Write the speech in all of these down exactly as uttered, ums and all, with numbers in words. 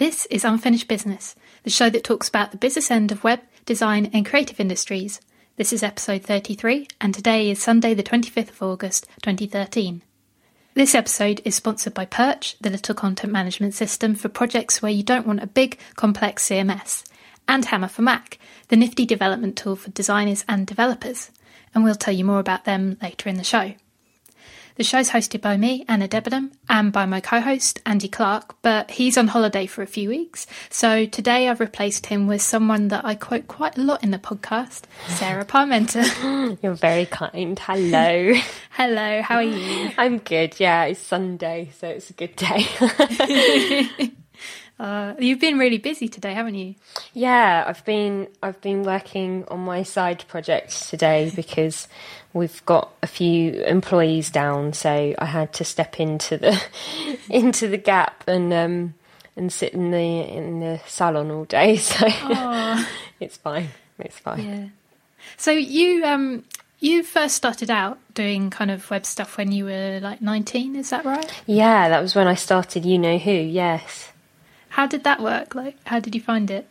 This is Unfinished Business, the show that talks about the business end of web, design and creative industries. This is episode thirty-three, and today is Sunday the twenty-fifth of August twenty thirteen. This episode is sponsored by Perch, the little content management system for projects where you don't want a big, complex C M S, and Hammer for Mac, the nifty development tool for designers and developers, and we'll tell you more about them later in the show. The show's hosted by me, Anna Debenham, and by my co-host, Andy Clark, but he's on holiday for a few weeks, so today I've replaced him with someone that I quote quite a lot in the podcast, Sarah Parmenter. You're very kind. Hello. Hello, how are you? I'm good, yeah. It's Sunday, so it's a good day. Uh, you've been really busy today, haven't you? Yeah, I've been I've been working on my side project today because we've got a few employees down, so I had to step into the into the gap and um, and sit in the in the salon all day. So it's fine, it's fine. Yeah. So you um you first started out doing kind of web stuff when you were like nineteen, is that right? Yeah, that was when I started You Know Who. Yes. How did that work? Like, how did you find it?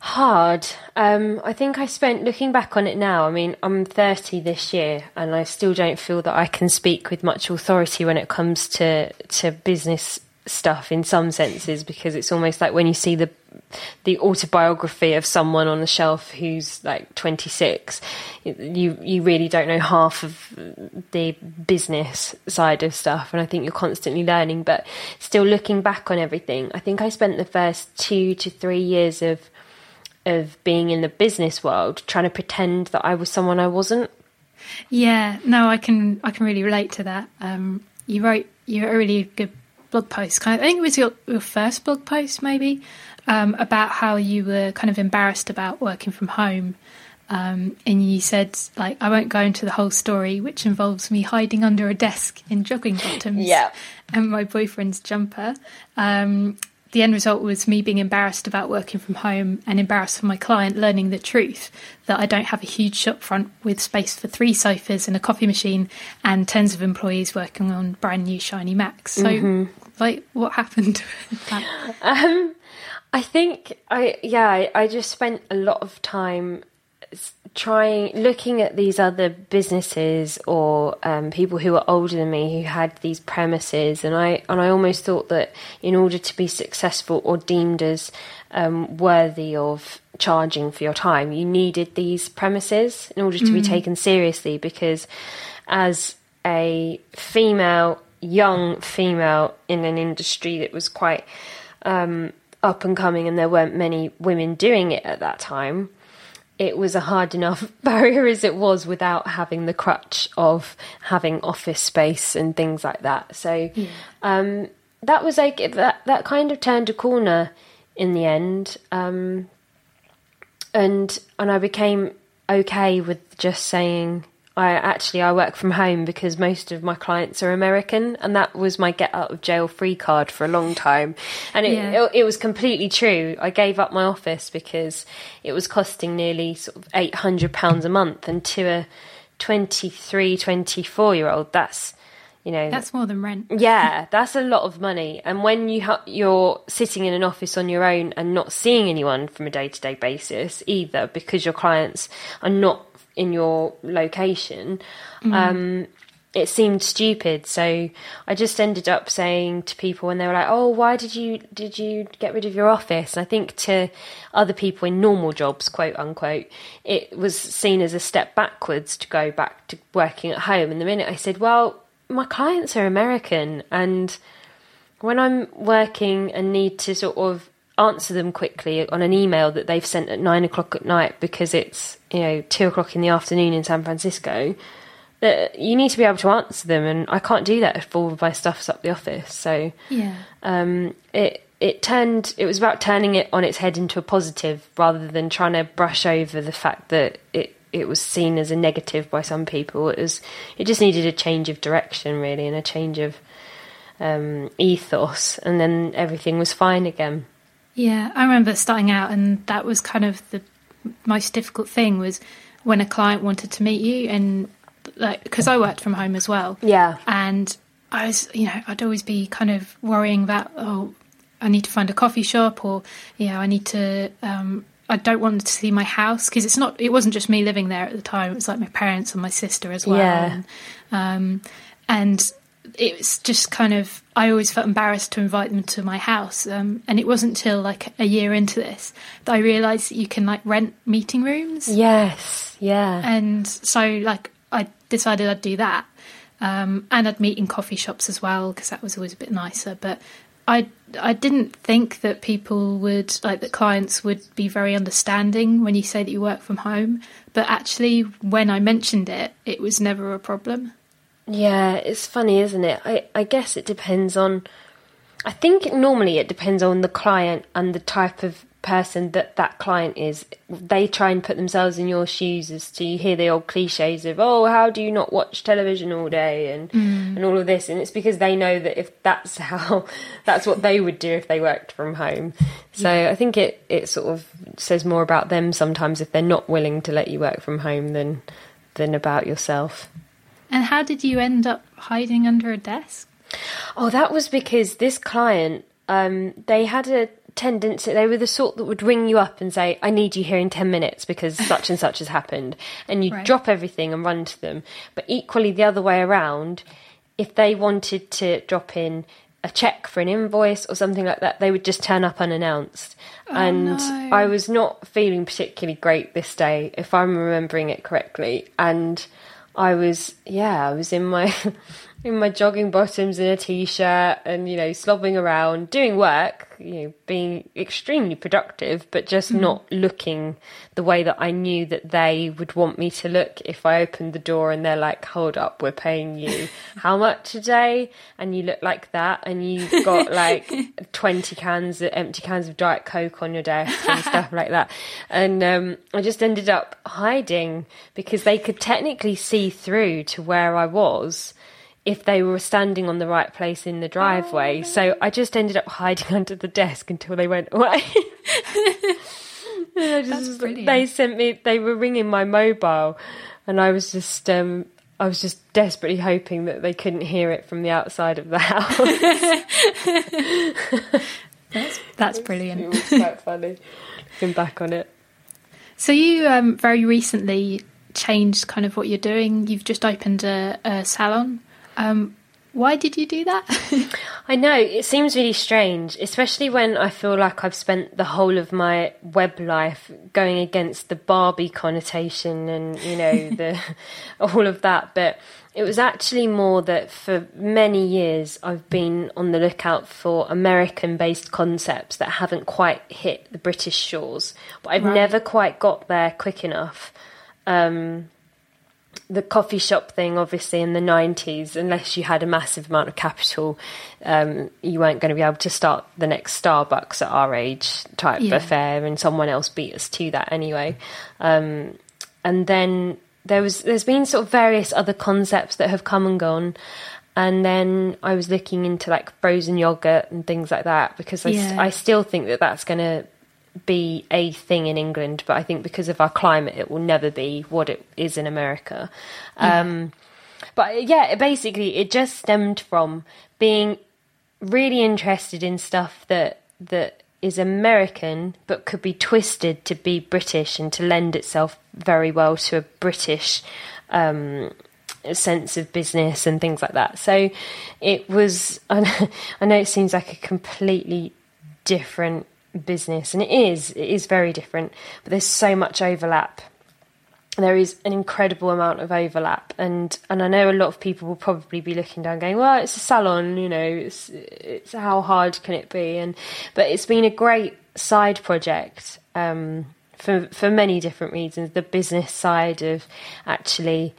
Hard. Um, I think I spent, looking back on it now, I mean, I'm thirty this year and I still don't feel that I can speak with much authority when it comes to, to business stuff in some senses, because it's almost like when you see the the autobiography of someone on the shelf who's like twenty-six, you you really don't know half of the business side of stuff, and I think you're constantly learning. But still, looking back on everything, I think I spent the first two to three years of of being in the business world trying to pretend that I was someone I wasn't. Yeah, no, I can I can really relate to that. Um, you wrote you're a really good blog post, kind of, I think it was your, your first blog post maybe, um, about how you were kind of embarrassed about working from home, um, and you said, like, I won't go into the whole story, which involves me hiding under a desk in jogging bottoms yeah. and my boyfriend's jumper. Um, the end result was me being embarrassed about working from home and embarrassed for my client learning the truth that I don't have a huge shop front with space for three sofas and a coffee machine and tens of employees working on brand new shiny Macs. So mm-hmm. like, what happened? um, I think I, yeah, I, I just spent a lot of time trying, looking at these other businesses or um, people who were older than me who had these premises, and I and I almost thought that in order to be successful or deemed as um, worthy of charging for your time, you needed these premises in order to mm. be taken seriously, because as a female, young female in an industry that was quite um, up and coming, and there weren't many women doing it at that time, it was a hard enough barrier as it was without having the crutch of having office space and things like that. So yeah. um, that was like that, that kind of turned a corner in the end. Um, and and I became okay with just saying, I actually, I work from home because most of my clients are American, and that was my get out of jail free card for a long time. And it, yeah. it, it was completely true. I gave up my office because it was costing nearly sort of eight hundred pounds a month, and to a twenty-three, twenty-four year old, that's, you know, that's more than rent. Yeah, that's a lot of money. And when you ha- you're sitting in an office on your own and not seeing anyone from a day to day basis either, because your clients are not in your location, mm. um, it seemed stupid. So I just ended up saying to people when they were like, oh, why did you did you get rid of your office? And I think to other people in normal jobs, quote unquote, it was seen as a step backwards to go back to working at home. And the minute I said, well, my clients are American, and when I'm working and need to sort of answer them quickly on an email that they've sent at nine o'clock at night because it's, you know, two o'clock in the afternoon in San Francisco, that you need to be able to answer them, and I can't do that if all of my stuff's up the office. So yeah, um, it it turned it was about turning it on its head into a positive rather than trying to brush over the fact that it it was seen as a negative by some people. It was it just needed a change of direction, really, and a change of um, ethos, and then everything was fine again. Yeah, I remember starting out, and that was kind of the most difficult thing, was when a client wanted to meet you, and like, because I worked from home as well. Yeah. And I was, you know, I'd always be kind of worrying about, oh, I need to find a coffee shop, or, you know, I need to, um, I don't want to see my house, because it's not, it wasn't just me living there at the time. It was like my parents and my sister as well. Yeah. And, um, and it's just kind of, I always felt embarrassed to invite them to my house. Um, and it wasn't till like a year into this that I realised that you can like rent meeting rooms. Yes. Yeah. And so like I decided I'd do that. Um, and I'd meet in coffee shops as well, because that was always a bit nicer. But I, I didn't think that people would, like, that clients would be very understanding when you say that you work from home. But actually, when I mentioned it, it was never a problem. Yeah, it's funny, isn't it? I, I guess it depends on... I think normally it depends on the client and the type of person that that client is. They try and put themselves in your shoes, as to, you hear the old cliches of, oh, how do you not watch television all day, and mm. and all of this, and it's because they know that if that's how that's what they would do if they worked from home. So yeah. I think it it sort of says more about them sometimes if they're not willing to let you work from home than than about yourself. And how did you end up hiding under a desk? Oh, that was because this client, um, they had a tendency, they were the sort that would ring you up and say, I need you here in ten minutes because such and such has happened. And you'd right. drop everything and run to them. But equally the other way around, if they wanted to drop in a check for an invoice or something like that, they would just turn up unannounced. Oh, and no. I was not feeling particularly great this day, if I'm remembering it correctly. And I was, yeah, I was in my... in my jogging bottoms and a t-shirt and, you know, slobbing around, doing work, you know, being extremely productive, but just mm. not looking the way that I knew that they would want me to look if I opened the door and they're like, hold up, we're paying you how much a day? And you look like that and you've got like twenty cans, empty cans of Diet Coke on your desk and stuff like that. And um, I just ended up hiding because they could technically see through to where I was if they were standing on the right place in the driveway. Oh. So I just ended up hiding under the desk until they went away. I just, That's brilliant. They sent me, they were ringing my mobile and I was just, um, I was just desperately hoping that they couldn't hear it from the outside of the house. That's, that's brilliant. It was quite funny looking back on it. So you um, very recently changed kind of what you're doing. You've just opened a, a salon. Um, why did you do that? I know, it seems really strange, especially when I feel like I've spent the whole of my web life going against the Barbie connotation and, you know, the all of that. But it was actually more that for many years I've been on the lookout for American-based concepts that haven't quite hit the British shores, but I've right. never quite got there quick enough. Um The coffee shop thing, obviously, in the nineties, unless you had a massive amount of capital, um, you weren't going to be able to start the next Starbucks at our age type yeah. affair, and someone else beat us to that anyway. Um, and then there was, there's been sort of various other concepts that have come and gone. And then I was looking into like frozen yogurt and things like that, because I, yeah. I still think that that's going to be a thing in England, but I think because of our climate it will never be what it is in America. yeah. Um but yeah, basically it just stemmed from being really interested in stuff that that is American but could be twisted to be British and to lend itself very well to a British um sense of business and things like that. So it was, I know, I know it seems like a completely different business, and it is it is very different, but there's so much overlap. There is an incredible amount of overlap, and and I know a lot of people will probably be looking down going, well, it's a salon, you know, it's it's how hard can it be? And but it's been a great side project um for for many different reasons. The business side of actually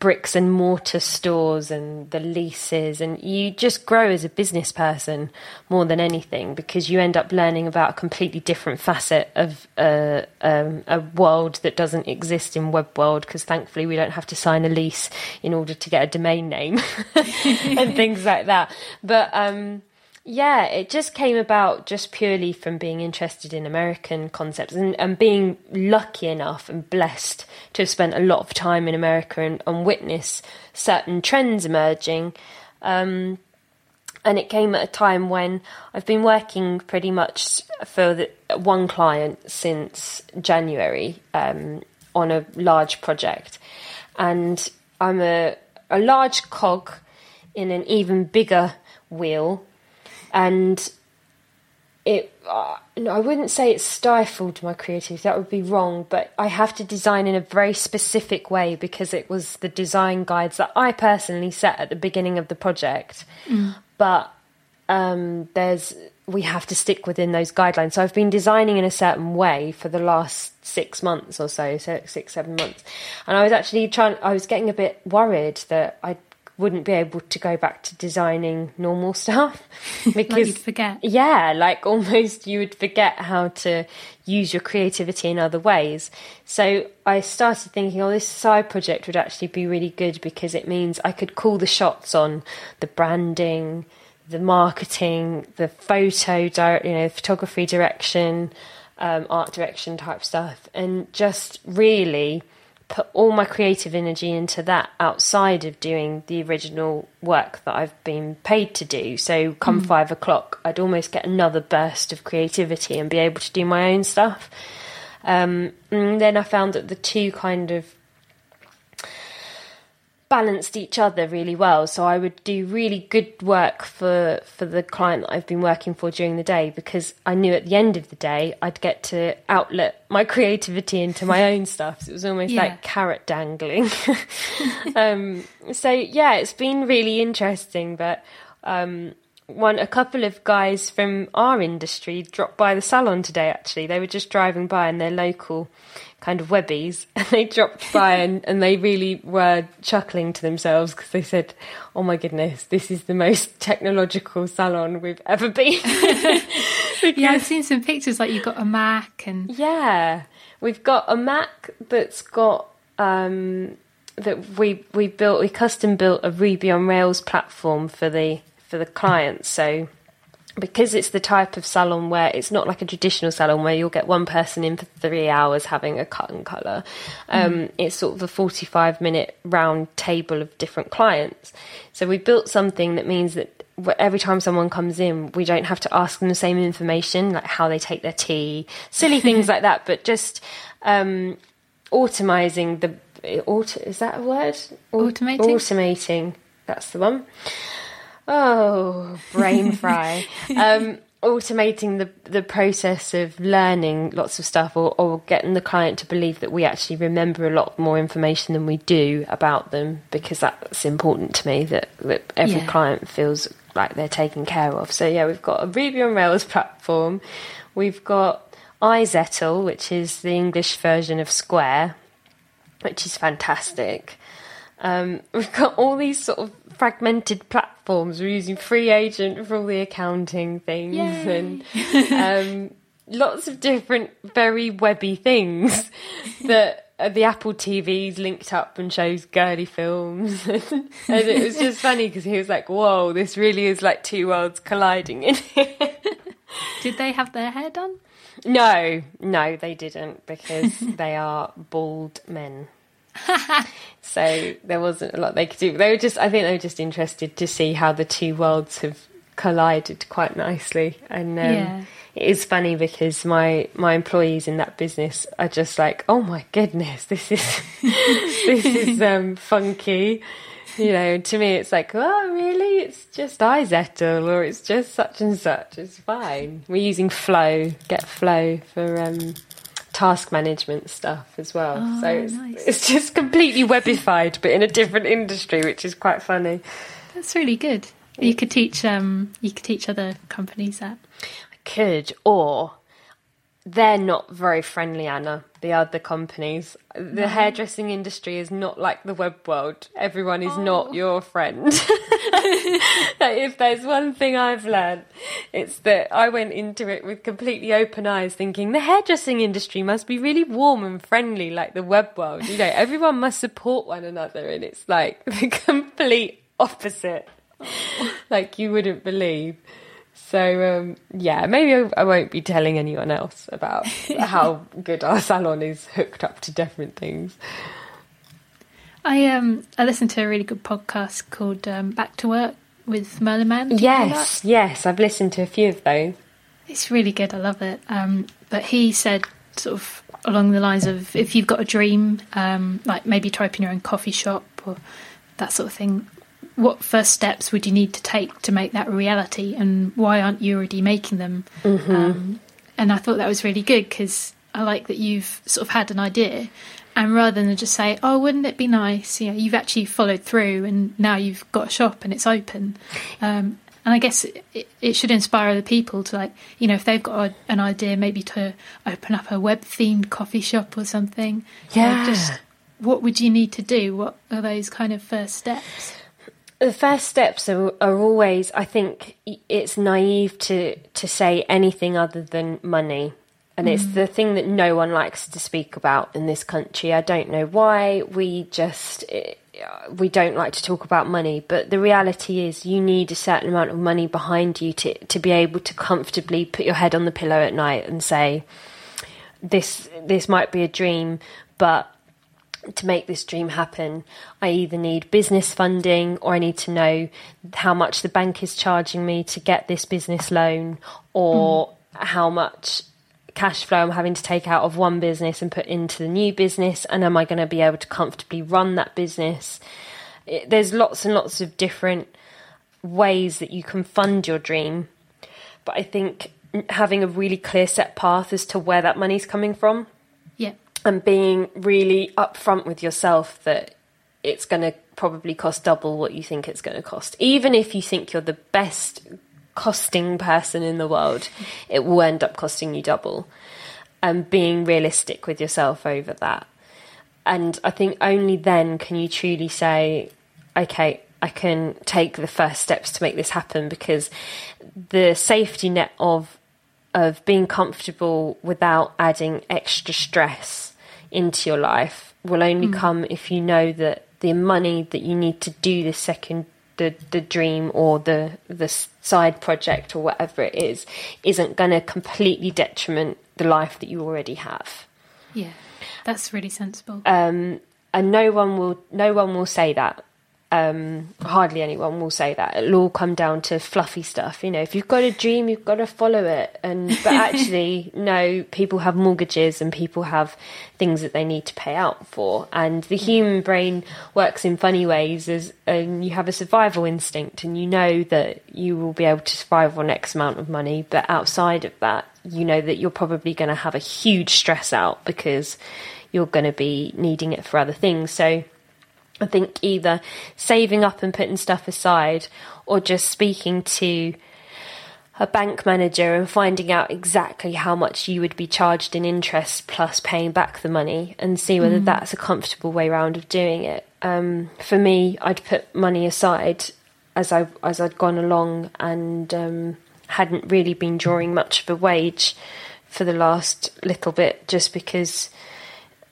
bricks and mortar stores and the leases, and you just grow as a business person more than anything, because you end up learning about a completely different facet of uh, um, a world that doesn't exist in web world, because thankfully we don't have to sign a lease in order to get a domain name and things like that. But um yeah, it just came about just purely from being interested in American concepts and, and being lucky enough and blessed to have spent a lot of time in America and, and witness certain trends emerging. Um, And it came at a time when I've been working pretty much for the, one client since January um, on a large project. And I'm a, a large cog in an even bigger wheel. And it uh, I wouldn't say it stifled my creativity. That would be wrong. But I have to design in a very specific way because it was the design guides that I personally set at the beginning of the project. Mm. But um, there's we have to stick within those guidelines. So I've been designing in a certain way for the last six months or so, so six, seven months. And I was actually trying, I was getting a bit worried that I wouldn't be able to go back to designing normal stuff. Because like you'd forget. Yeah, like almost you would forget how to use your creativity in other ways. So I started thinking, oh, this side project would actually be really good because it means I could call the shots on the branding, the marketing, the photo, di- you know, photography direction, um, art direction type stuff, and just really put all my creative energy into that outside of doing the original work that I've been paid to do. So come mm. five o'clock, I'd almost get another burst of creativity and be able to do my own stuff. Um, and then I found that the two kind of balanced each other really well. So I would do really good work for for the client that I've been working for during the day, because I knew at the end of the day I'd get to outlet my creativity into my own stuff. So it was almost yeah. like carrot dangling. um, so yeah, it's been really interesting. But um, one a couple of guys from our industry dropped by the salon today. Actually, they were just driving by in their local kind of webbies, and they dropped by and, and they really were chuckling to themselves because they said, oh my goodness, this is the most technological salon we've ever been. Yeah, I've seen some pictures, like you've got a Mac and... Yeah, we've got a Mac that's got, um, that we we built, we custom built a Ruby on Rails platform for the for the clients, so... Because it's the type of salon where it's not like a traditional salon where you'll get one person in for three hours having a cut and colour. Um, mm. It's sort of a forty-five minute round table of different clients. So we built something that means that every time someone comes in, we don't have to ask them the same information, like how they take their tea, silly things like that, but just um, automising the... Auto, is that a word? Automating? Automating. That's the one. Oh, brain fry. um, automating the, the process of learning lots of stuff, or, or getting the client to believe that we actually remember a lot more information than we do about them, because that's important to me, that, that every yeah. client feels like they're taken care of. So, yeah, we've got a Ruby on Rails platform. We've got iZettle, which is the English version of Square, which is fantastic. Um, we've got all these sort of fragmented platforms. We're using Free Agent for all the accounting things. Yay. And um, lots of different very webby things that uh, the Apple T V's linked up and shows girly films. And it was just funny because he was like, whoa, this really is like two worlds colliding in here. Did they have their hair done? No, no, they didn't, because they are bald men. So there wasn't a lot they could do. They were just, I think they were just interested to see how the two worlds have collided quite nicely. And um, yeah. it is funny because my, my employees in that business are just like, oh my goodness, this is this is um, funky. You know, to me it's like, oh really? It's just iZettle, or it's just such and such. It's fine. We're using Flow, get Flow for... Um, task management stuff as well. Oh, so it's, nice. It's just completely webified, but in a different industry, which is quite funny. That's really good. You could teach um you could teach other companies that. I could, or they're not very friendly, Anna, the other companies. The no. hairdressing industry is not like the web world. Everyone is oh. not your friend. Like, if there's one thing I've learned, it's that I went into it with completely open eyes, thinking the hairdressing industry must be really warm and friendly like the web world. You know, everyone must support one another, and it's like the complete opposite. Oh. Like you wouldn't believe. So, um, yeah, maybe I won't be telling anyone else about how good our salon is hooked up to different things. I um I listened to a really good podcast called um, Back to Work with Merlin Mann. Yes, you know yes, I've listened to a few of those. It's really good, I love it. Um, but he said sort of along the lines of, if you've got a dream, um, like maybe try up in your own coffee shop or that sort of thing, what first steps would you need to take to make that reality, and why aren't you already making them? Mm-hmm. Um, and I thought that was really good, because I like that you've sort of had an idea, and rather than just say, oh, wouldn't it be nice, you know, you've actually followed through and now you've got a shop and it's open. Um, and I guess it, it should inspire other people to, like, you know, if they've got a, an idea maybe to open up a web-themed coffee shop or something. Yeah. You know, just what would you need to do? What are those kind of first steps? The first steps are, are always, I think it's naive to, to say anything other than money. And mm. it's the thing that no one likes to speak about in this country. I don't know why. We just, it, we don't like to talk about money. But the reality is you need a certain amount of money behind you to, to be able to comfortably put your head on the pillow at night and say, this this might be a dream, but to make this dream happen, I either need business funding, or I need to know how much the bank is charging me to get this business loan, or mm. how much cash flow I'm having to take out of one business and put into the new business, and am I going to be able to comfortably run that business? It, there's lots and lots of different ways that you can fund your dream, but I think having a really clear set path as to where that money's coming from. Yeah. And being really upfront with yourself that it's going to probably cost double what you think it's going to cost. Even if you think you're the best costing person in the world, it will end up costing you double. And being realistic with yourself over that. And I think only then can you truly say, okay, I can take the first steps to make this happen, because the safety net of of being comfortable without adding extra stress into your life will only mm. come if you know that the money that you need to do this second the the dream or the the side project or whatever it is isn't going to completely detriment the life that you already have. Yeah, that's really sensible. Um, and no one will no one will say that. Um, hardly anyone will say that. It'll all come down to fluffy stuff. You know, if you've got a dream, you've got to follow it. And but actually, no, people have mortgages and people have things that they need to pay out for. And the human brain works in funny ways, as and you have a survival instinct, and you know that you will be able to survive on X amount of money. But outside of that, you know that you're probably going to have a huge stress out because you're going to be needing it for other things. So I think either saving up and putting stuff aside, or just speaking to a bank manager and finding out exactly how much you would be charged in interest plus paying back the money, and see whether mm. that's a comfortable way round of doing it. Um, for me, I'd put money aside as, I, as I'd gone along, and um, hadn't really been drawing much of a wage for the last little bit, just because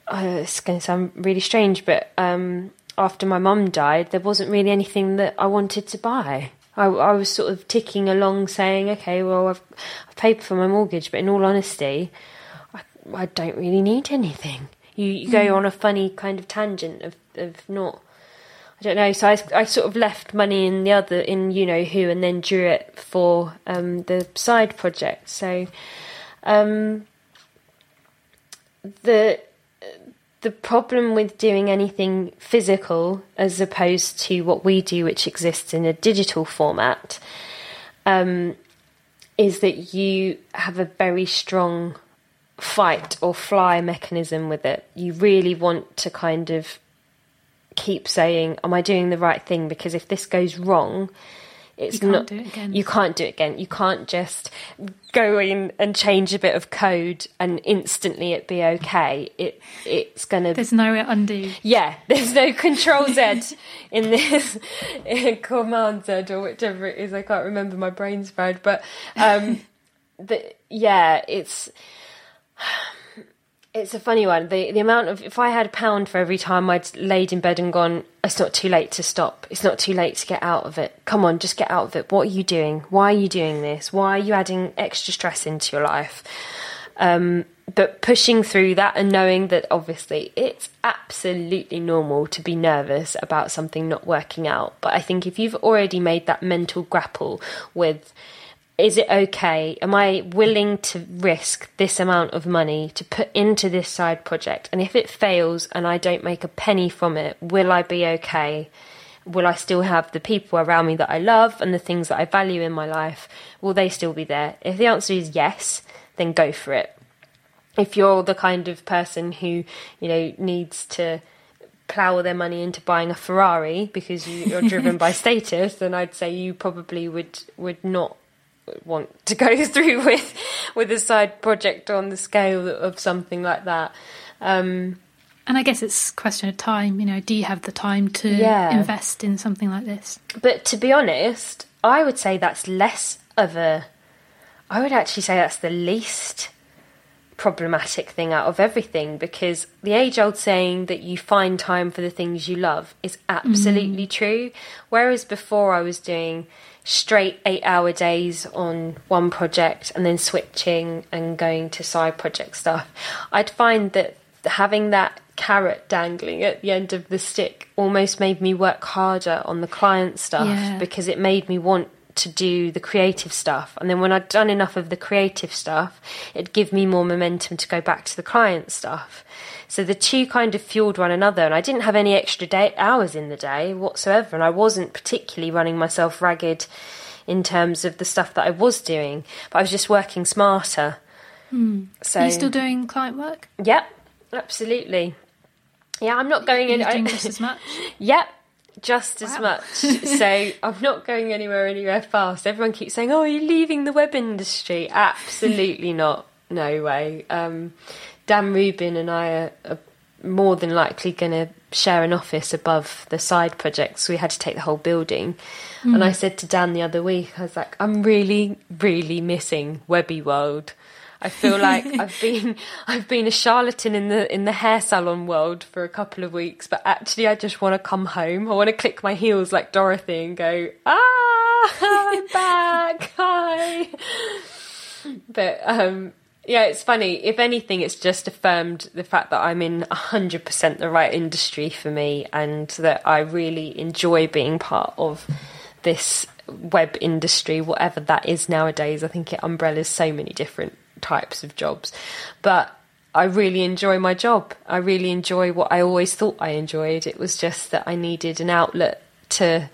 uh, it's going to sound really strange, but Um, after my mum died, there wasn't really anything that I wanted to buy. I, I was sort of ticking along saying, okay, well, I've, I've paid for my mortgage, but in all honesty, I, I don't really need anything. You, you go mm. on a funny kind of tangent of, of not, I don't know. So I, I sort of left money in the other, in You Know Who, and then drew it for um, the side project. So um, the... The problem with doing anything physical as opposed to what we do, which exists in a digital format, um, is that you have a very strong fight or fly mechanism with it. You really want to kind of keep saying, am I doing the right thing? Because if this goes wrong, it's you not, can't do it again. You can't do it again. You can't just go in and change a bit of code and instantly it be okay. It it's gonna. There's no undo. Yeah, there's no Control Z in this in Command Z or whichever it is. I can't remember. My brain's fried, but um, the, yeah, it's. It's a funny one. The the amount of, if I had a pound for every time I'd laid in bed and gone, it's not too late to stop. It's not too late to get out of it. Come on, just get out of it. What are you doing? Why are you doing this? Why are you adding extra stress into your life? Um, but pushing through that and knowing that obviously it's absolutely normal to be nervous about something not working out. But I think if you've already made that mental grapple with, is it okay? Am I willing to risk this amount of money to put into this side project? And if it fails and I don't make a penny from it, will I be okay? Will I still have the people around me that I love and the things that I value in my life? Will they still be there? If the answer is yes, then go for it. If you're the kind of person who, you know, needs to plow their money into buying a Ferrari because you, you're driven by status, then I'd say you probably would would not want to go through with with a side project on the scale of something like that. Um, and I guess it's a question of time, you know, do you have the time to yeah. invest in something like this? But to be honest, I would say that's less of a... I would actually say that's the least problematic thing out of everything, because the age-old saying that you find time for the things you love is absolutely mm. true. Whereas before I was doing straight eight-hour days on one project and then switching and going to side project stuff, I'd find that having that carrot dangling at the end of the stick almost made me work harder on the client stuff yeah. because it made me want to do the creative stuff, and then when I'd done enough of the creative stuff, it'd give me more momentum to go back to the client stuff. So the two kind of fueled one another, and I didn't have any extra day hours in the day whatsoever, and I wasn't particularly running myself ragged in terms of the stuff that I was doing, but I was just working smarter. mm. So are you still doing client work? Yep, absolutely. Yeah, I'm not going in doing just as much. Yep, just wow. as much. So I'm not going anywhere anywhere fast. Everyone keeps saying, oh, are you leaving the web industry? Absolutely not. No way. Um, Dan Rubin and I are, are more than likely going to share an office above the side projects. We had to take the whole building. Mm. And I said to Dan the other week, I was like, I'm really, really missing Webby World. I feel like I've been I've been a charlatan in the in the hair salon world for a couple of weeks, but actually I just want to come home. I want to click my heels like Dorothy and go, ah, I'm back, hi. But um, yeah, it's funny. If anything, it's just affirmed the fact that I'm in one hundred percent the right industry for me, and that I really enjoy being part of this web industry, whatever that is nowadays. I think it umbrellas so many different types of jobs, but I really enjoy my job. I really enjoy what I always thought I enjoyed. It was just that I needed an outlet to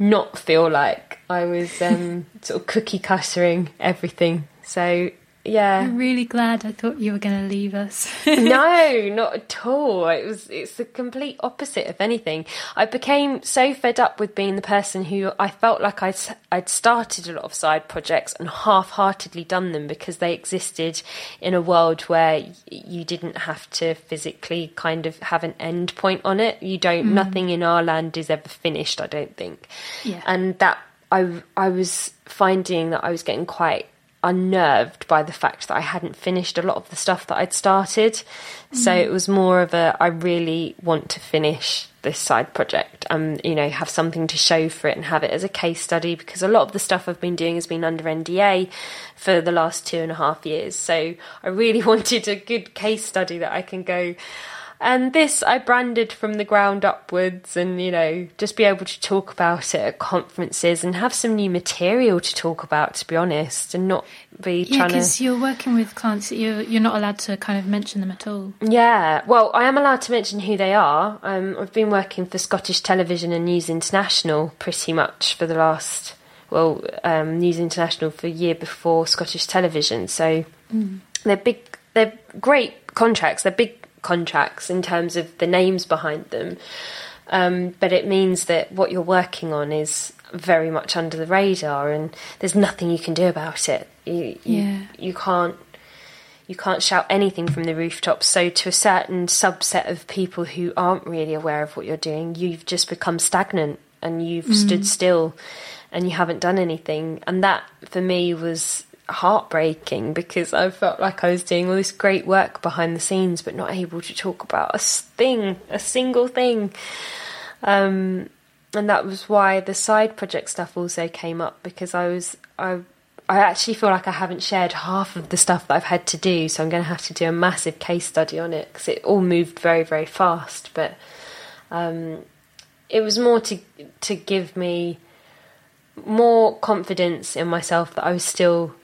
not feel like I was um sort of cookie cuttering everything. So yeah, I'm really glad. I thought you were going to leave us. No, not at all. It was it's the complete opposite of anything. I became so fed up with being the person who I felt like I'd, I'd started a lot of side projects and half-heartedly done them because they existed in a world where you didn't have to physically kind of have an end point on it. You don't, mm. nothing in our land is ever finished, I don't think. Yeah. And that I, I was finding that I was getting quite unnerved by the fact that I hadn't finished a lot of the stuff that I'd started. Mm. So it was more of a, I really want to finish this side project and, you know, have something to show for it and have it as a case study, because a lot of the stuff I've been doing has been under N D A for the last two and a half years. So I really wanted a good case study that I can go, and this I branded from the ground upwards, and, you know, just be able to talk about it at conferences and have some new material to talk about, to be honest, and not be yeah, trying to... Yeah, because you're working with clients that you're, you're not allowed to kind of mention them at all. Yeah, well, I am allowed to mention who they are. Um, I've been working for Scottish Television and News International pretty much for the last... Well, um, News International for a year before Scottish Television. So mm. they're big... They're great contracts. They're big contracts in terms of the names behind them, um, but it means that what you're working on is very much under the radar, and there's nothing you can do about it. You, yeah. you, you can't you can't shout anything from the rooftops. So to a certain subset of people who aren't really aware of what you're doing, you've just become stagnant and you've mm. stood still and you haven't done anything. And that for me was heartbreaking, because I felt like I was doing all this great work behind the scenes but not able to talk about a thing, a single thing. Um, and that was why the side project stuff also came up, because I was I I actually feel like I haven't shared half of the stuff that I've had to do, so I'm going to have to do a massive case study on it because it all moved very, very fast. But um, it was more to to give me more confidence in myself that I was still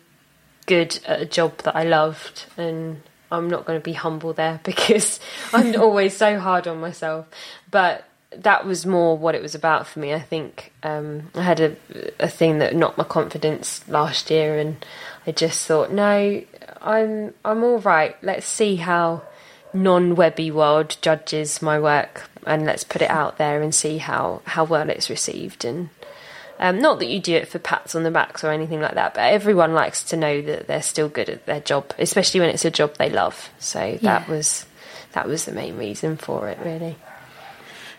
good at a job that I loved, and I'm not going to be humble there because I'm always so hard on myself. But that was more what it was about for me. I think um, I had a, a thing that knocked my confidence last year, and I just thought, no, I'm I'm all right. Let's see how non-webby world judges my work, and let's put it out there and see how, how well it's received. And um, not that you do it for pats on the backs or anything like that, but everyone likes to know that they're still good at their job, especially when it's a job they love. So yeah. that was that was the main reason for it, really.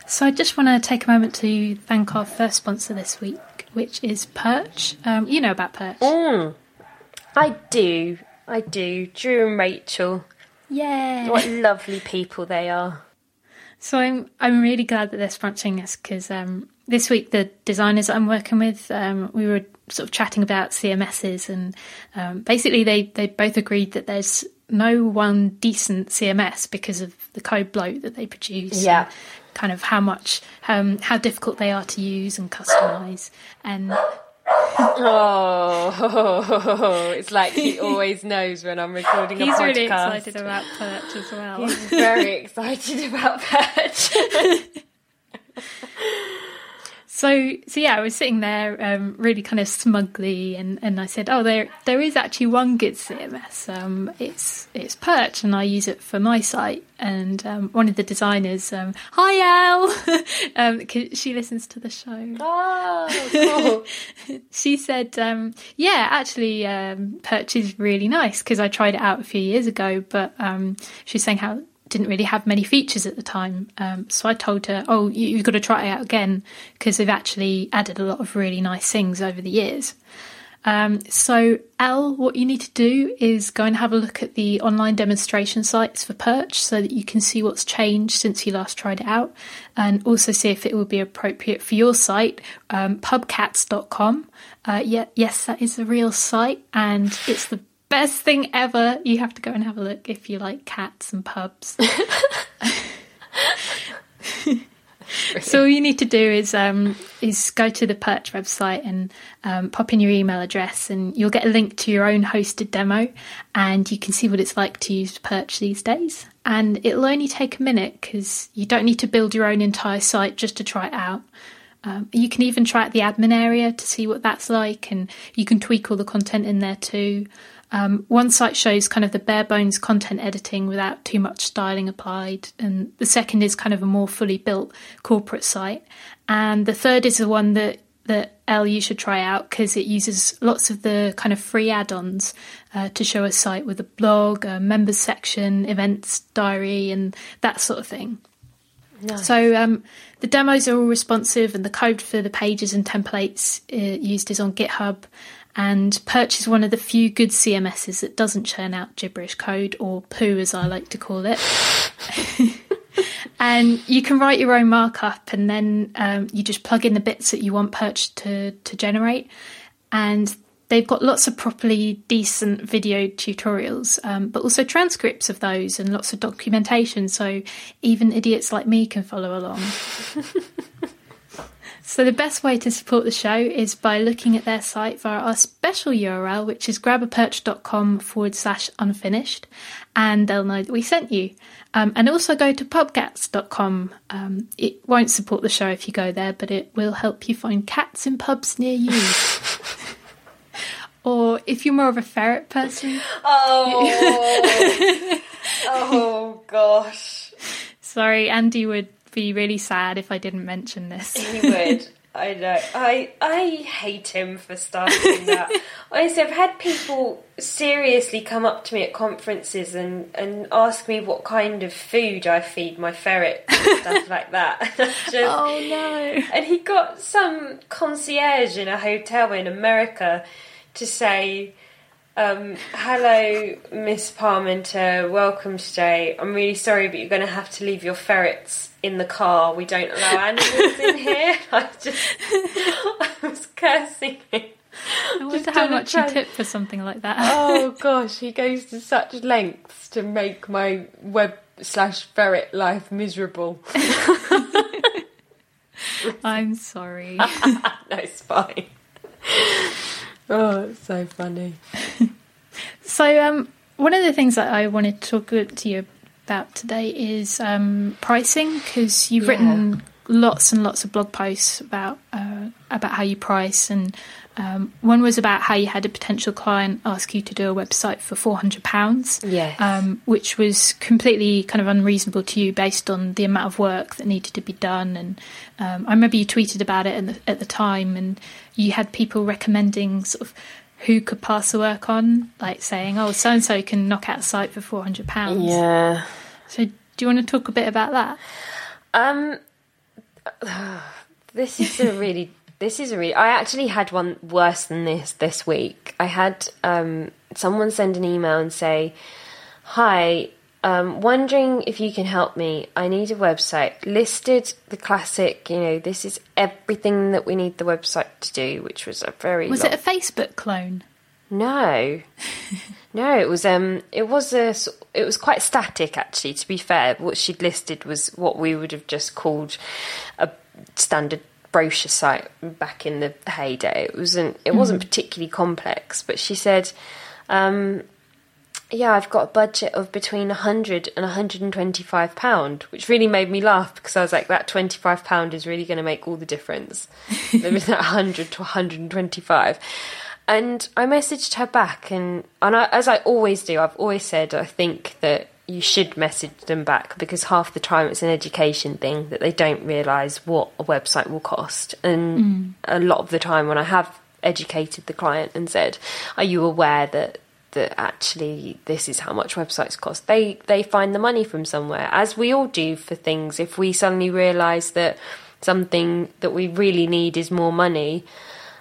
So I just want to take a moment to thank our first sponsor this week, which is Perch. Um, you know about Perch. Mm, I do. I do. Drew and Rachel. Yeah. What lovely people they are. So I'm I'm really glad that they're sponsoring us because um, this week the designers that I'm working with, um, we were sort of chatting about C M Ss, and um, basically they, they both agreed that there's no one decent C M S because of the code bloat that they produce. Yeah. And, kind of how much, um, how difficult they are to use and customise. And oh, it's like he always knows when I'm recording a podcast. He's really excited about Perch as well. He's very excited about Perch. So, so yeah, I was sitting there um, really kind of smugly, and, and I said, oh, there there is actually one good C M S. Um, it's it's Perch, and I use it for my site. And um, one of the designers, um, hi, Elle, um, she listens to the show. Oh, cool. She said, um, yeah, actually, um, Perch is really nice because I tried it out a few years ago, but um, she's saying how didn't really have many features at the time, um, so I told her, oh, you, you've got to try it out again because they've actually added a lot of really nice things over the years. Um, so, Elle, what you need to do is go and have a look at the online demonstration sites for Perch so that you can see what's changed since you last tried it out, and also see if it will be appropriate for your site, um, pubcats dot com. Uh, yeah, yes, that is a real site, and it's the best thing ever. You have to go and have a look if you like cats and pubs. So all you need to do is um is go to the Perch website and um, pop in your email address, and you'll get a link to your own hosted demo, and you can see what it's like to use Perch these days. And it'll only take a minute because you don't need to build your own entire site just to try it out. Um, you can even try out the admin area to see what that's like, and you can tweak all the content in there too. Um, one site shows kind of the bare bones content editing without too much styling applied, and the second is kind of a more fully built corporate site, and the third is the one that that Elle, you should try out because it uses lots of the kind of free add-ons uh, to show a site with a blog, a members section, events diary, and that sort of thing. Nice. So um, the demos are all responsive, and the code for the pages and templates uh, used is on GitHub. And Perch is one of the few good C M Ss that doesn't churn out gibberish code, or poo as I like to call it. And you can write your own markup, and then um, you just plug in the bits that you want Perch to, to generate. And they've got lots of properly decent video tutorials, um, but also transcripts of those and lots of documentation, so even idiots like me can follow along. So the best way to support the show is by looking at their site via our special U R L, which is grab a perch dot com forward slash unfinished, and they'll know that we sent you. Um, and also go to pubcats dot com. Um, it won't support the show if you go there, but it will help you find cats in pubs near you. Or if you're more of a ferret person. Oh, oh gosh. Sorry, Andy would be really sad if I didn't mention this. He would. I know. I I hate him for starting that. Honestly, I've had people seriously come up to me at conferences and, and ask me what kind of food I feed my ferrets and stuff like that. Just, oh, no. And he got some concierge in a hotel in America to say, um, hello, Miss Parmenter, welcome today. I'm really sorry, but you're going to have to leave your ferrets in the car. We don't allow animals in here. I just, I was cursing him. I wonder how much you tip for something like that. Oh gosh, he goes to such lengths to make my web slash ferret life miserable. I'm sorry. That's fine. Oh, it's so funny. So um, one of the things that I wanted to talk to you about today is um, pricing, because you've yeah. written lots and lots of blog posts about uh, about how you price, and um, one was about how you had a potential client ask you to do a website for four hundred pounds, yes. um, which was completely kind of unreasonable to you based on the amount of work that needed to be done. And um, I remember you tweeted about it at the, at the time, and you had people recommending sort of who could pass the work on, like saying, oh, so-and-so can knock out a site for four hundred pounds. Yeah. So do you want to talk a bit about that? Um... This is a really, this is a really, I actually had one worse than this this week. I had um, someone send an email and say, hi, um, wondering if you can help me. I need a website. Listed the classic, you know, this is everything that we need the website to do, which was a very Was long... it a Facebook clone? No, no, it was, um, it was a, it was quite static actually, to be fair. What she'd listed was what we would have just called a standard brochure site back in the heyday. It wasn't, it wasn't mm-hmm. particularly complex, but she said, um, yeah, I've got a budget of between one hundred and one hundred twenty-five pounds, which really made me laugh, because I was like, that twenty-five pounds is really going to make all the difference. There was that one hundred to one hundred twenty-five. And I messaged her back, and, and I, as I always do, I've always said I think that you should message them back, because half the time it's an education thing that they don't realise what a website will cost. And mm. a lot of the time when I have educated the client and said, are you aware that, that actually this is how much websites cost, they, they find the money from somewhere, as we all do for things. If we suddenly realise that something that we really need is more money,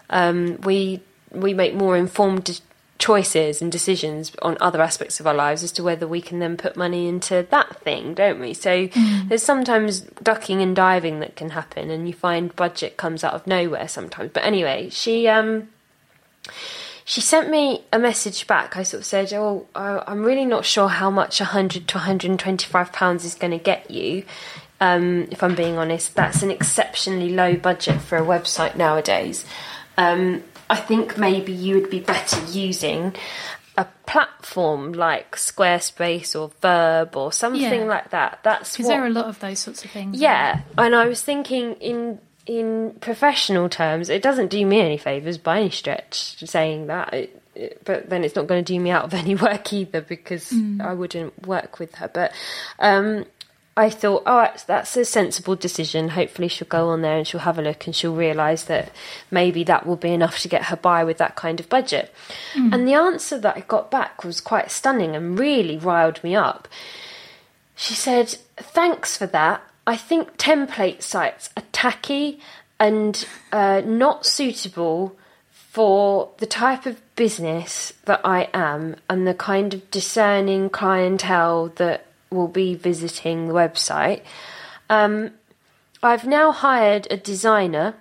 um, we... we make more informed choices and decisions on other aspects of our lives as to whether we can then put money into that thing, don't we? So mm. there's sometimes ducking and diving that can happen, and you find budget comes out of nowhere sometimes. But anyway, she um, she sent me a message back. I sort of said, oh, I'm really not sure how much one hundred to one hundred twenty-five pounds is going to get you. Um, if I'm being honest, that's an exceptionally low budget for a website nowadays. Um I think maybe you would be better using a platform like Squarespace or Verb or something yeah. like that. That's because there are a lot of those sorts of things. Yeah, and I was thinking in in professional terms, it doesn't do me any favours by any stretch saying that, it, it, but then it's not going to do me out of any work either, because mm. I wouldn't work with her. But um, I thought, oh, that's a sensible decision. Hopefully she'll go on there and she'll have a look and she'll realise that maybe that will be enough to get her by with that kind of budget. Mm. And the answer that I got back was quite stunning and really riled me up. She said, thanks for that. I think template sites are tacky and uh, not suitable for the type of business that I am and the kind of discerning clientele that will be visiting the website. Um, I've now hired a designer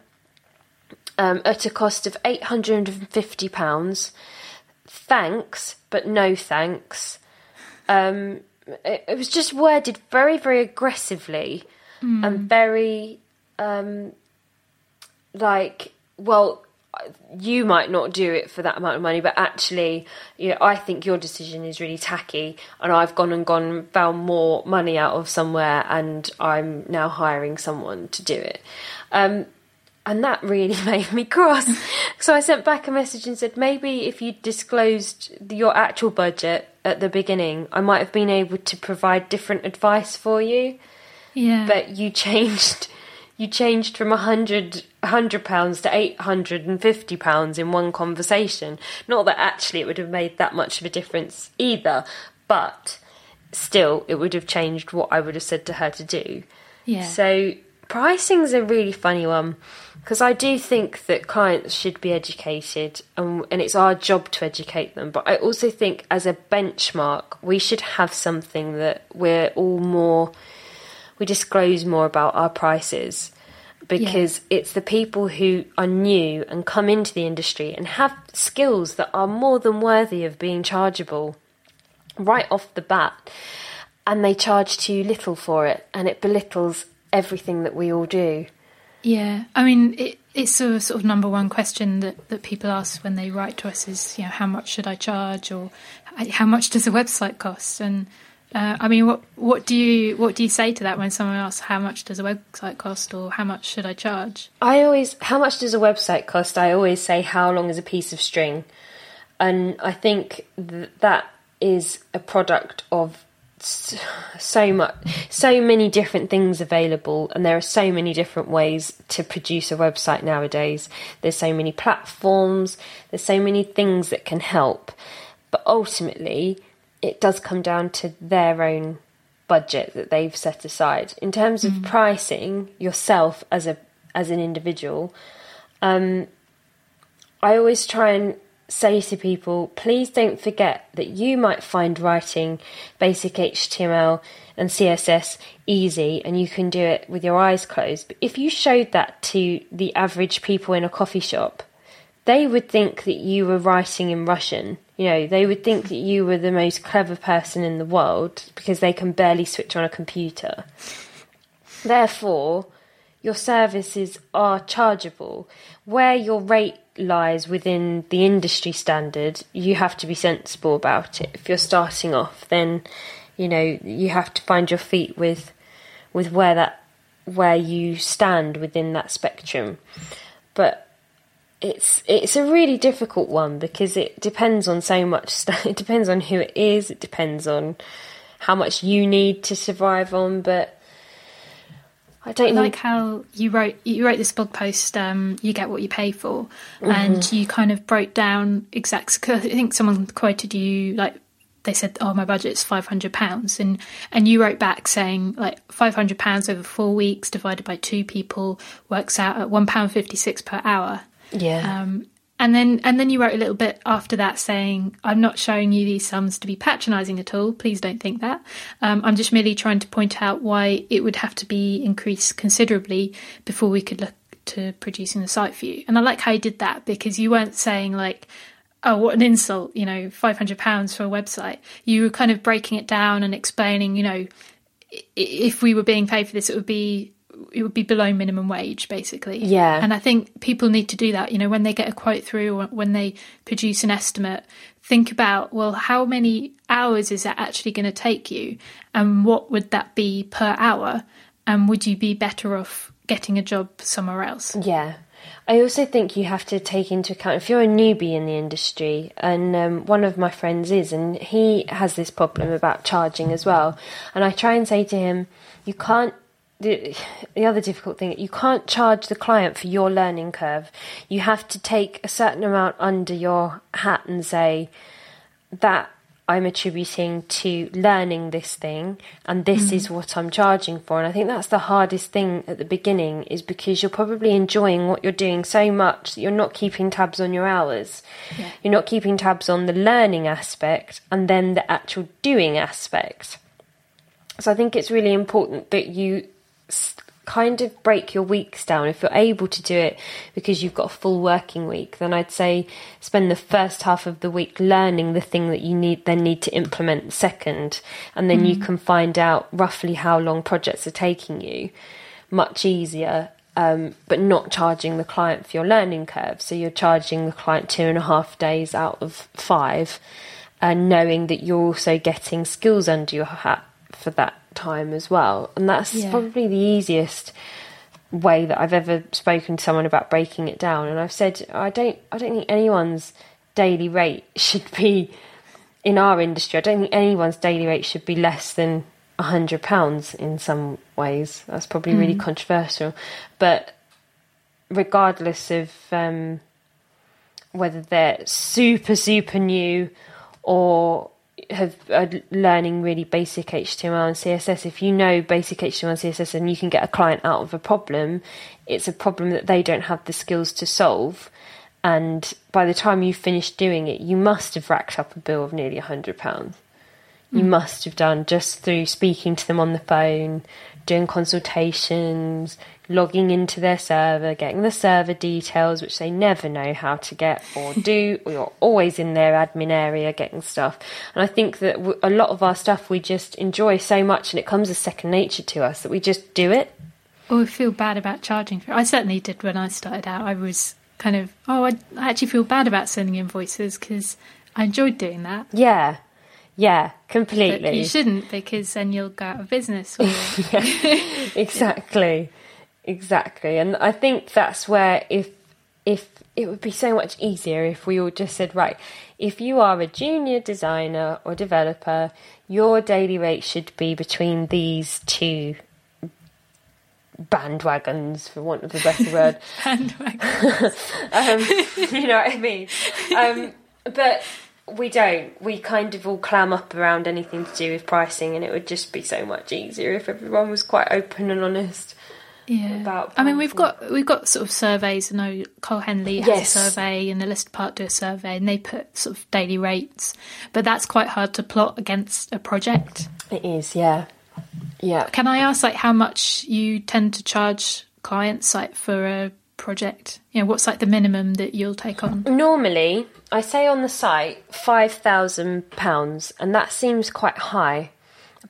um, at a cost of eight hundred fifty pounds. Thanks, but no thanks. Um, it, it was just worded very, very aggressively mm. and very, um, like, well... you might not do it for that amount of money, but actually, you know, I think your decision is really tacky, and I've gone and gone and found more money out of somewhere, and I'm now hiring someone to do it. Um, and that really made me cross. So I sent back a message and said, maybe if you disclosed your actual budget at the beginning, I might have been able to provide different advice for you. Yeah. But you changed... You changed from one hundred pounds to eight hundred fifty pounds in one conversation. Not that actually it would have made that much of a difference either, but still it would have changed what I would have said to her to do. Yeah. So pricing's a really funny one, because I do think that clients should be educated, and, and it's our job to educate them. But I also think as a benchmark, we should have something that we're all more... we disclose more about our prices, because yeah. it's the people who are new and come into the industry and have skills that are more than worthy of being chargeable right off the bat, and they charge too little for it, and it belittles everything that we all do. Yeah, I mean, it, it's a sort of number one question that, that people ask when they write to us is, you know, how much should I charge, or how much does a website cost? And uh, I mean, what what do you what do you say to that when someone asks how much does a website cost, or how much should I charge? I always, how much does a website cost? I always say, how long is a piece of string? And I think th- that is a product of so much, so many different things available, and there are so many different ways to produce a website nowadays. There's so many platforms, there's so many things that can help, but ultimately it does come down to their own budget that they've set aside in terms of mm. pricing yourself as a as an individual. um I always try and say to people, please don't forget that you might find writing basic H T M L and C S S easy and you can do it with your eyes closed. But if you showed that to the average people in a coffee shop, they would think that you were writing in Russian. You know, they would think that you were the most clever person in the world because they can barely switch on a computer. Therefore, your services are chargeable. Where your rate lies within the industry standard, you have to be sensible about it. If you're starting off, then you know you have to find your feet with with where that where you stand within that spectrum. But it's it's a really difficult one because it depends on so much stuff. It depends on who it is. It depends on how much you need to survive on. But I don't like know. How you wrote you wrote this blog post, um, You Get What You Pay For, mm-hmm. and you kind of broke down exactly. I think someone quoted you, like, they said, oh, my budget's five hundred pounds, and, and you wrote back saying, like, five hundred pounds over four weeks divided by two people works out at one pound fifty-six per hour. Yeah. Um, and then and then you wrote a little bit after that saying, I'm not showing you these sums to be patronising at all. Please don't think that. Um, I'm just merely trying to point out why it would have to be increased considerably before we could look to producing the site for you. And I like how you did that because you weren't saying like, oh, what an insult, you know, five hundred pounds for a website. You were kind of breaking it down and explaining, you know, if we were being paid for this, it would be... it would be below minimum wage, basically. Yeah. And I think people need to do that. You know, when they get a quote through or when they produce an estimate, think about, well, how many hours is that actually going to take you? And what would that be per hour? And would you be better off getting a job somewhere else? Yeah. I also think you have to take into account if you're a newbie in the industry, and um, one of my friends is, and he has this problem about charging as well. And I try and say to him, you can't, The, the other difficult thing, you can't charge the client for your learning curve. You have to take a certain amount under your hat and say that I'm attributing to learning this thing and this mm-hmm. is what I'm charging for. And I think that's the hardest thing at the beginning, is because you're probably enjoying what you're doing so much that you're not keeping tabs on your hours. Yeah. You're not keeping tabs on the learning aspect and then the actual doing aspect. So I think it's really important that you kind of break your weeks down. If you're able to do it because you've got a full working week, then I'd say spend the first half of the week learning the thing that you need then need to implement second, and then mm. you can find out roughly how long projects are taking you much easier, um, but not charging the client for your learning curve. So you're charging the client two and a half days out of five, and knowing that you're also getting skills under your hat for that time as well. And that's yeah. probably the easiest way that I've ever spoken to someone about breaking it down. And I've said I don't I don't think anyone's daily rate should be, in our industry, I don't think anyone's daily rate should be less than a hundred pounds in some ways. That's probably mm. really controversial. But regardless of um whether they're super, super new or have uh, learning really basic H T M L and C S S, if you know basic H T M L and C S S and you can get a client out of a problem, it's a problem that they don't have the skills to solve, and by the time you finish doing it, you must have racked up a bill of nearly a hundred pounds. you mm. must have done just through speaking to them on the phone, doing consultations, logging into their server, getting the server details, which they never know how to get or do, or you're always in their admin area getting stuff. And I think that a lot of our stuff we just enjoy so much and it comes as second nature to us that we just do it. Or we feel bad about charging for it. I certainly did when I started out. I was kind of, oh, I actually feel bad about sending invoices because I enjoyed doing that. Yeah. Yeah, completely. But you shouldn't, because then you'll go out of business. Yeah, exactly. Yeah. Exactly. And I think that's where if if it would be so much easier if we all just said, right, if you are a junior designer or developer, your daily rate should be between these two bandwagons, for want of a better word. Bandwagons. um, you know what I mean? Um, but... We don't. We kind of all clam up around anything to do with pricing, and it would just be so much easier if everyone was quite open and honest. Yeah. About I mean, we've got we've got sort of surveys. I know Cole Henley has yes. a survey, and the Listed Part do a survey, and they put sort of daily rates, but that's quite hard to plot against a project. It is, yeah, yeah. Can I ask, like, how much you tend to charge clients, like, for a project? You know, what's like the minimum that you'll take on? Normally, I say on the site five thousand pounds, and that seems quite high,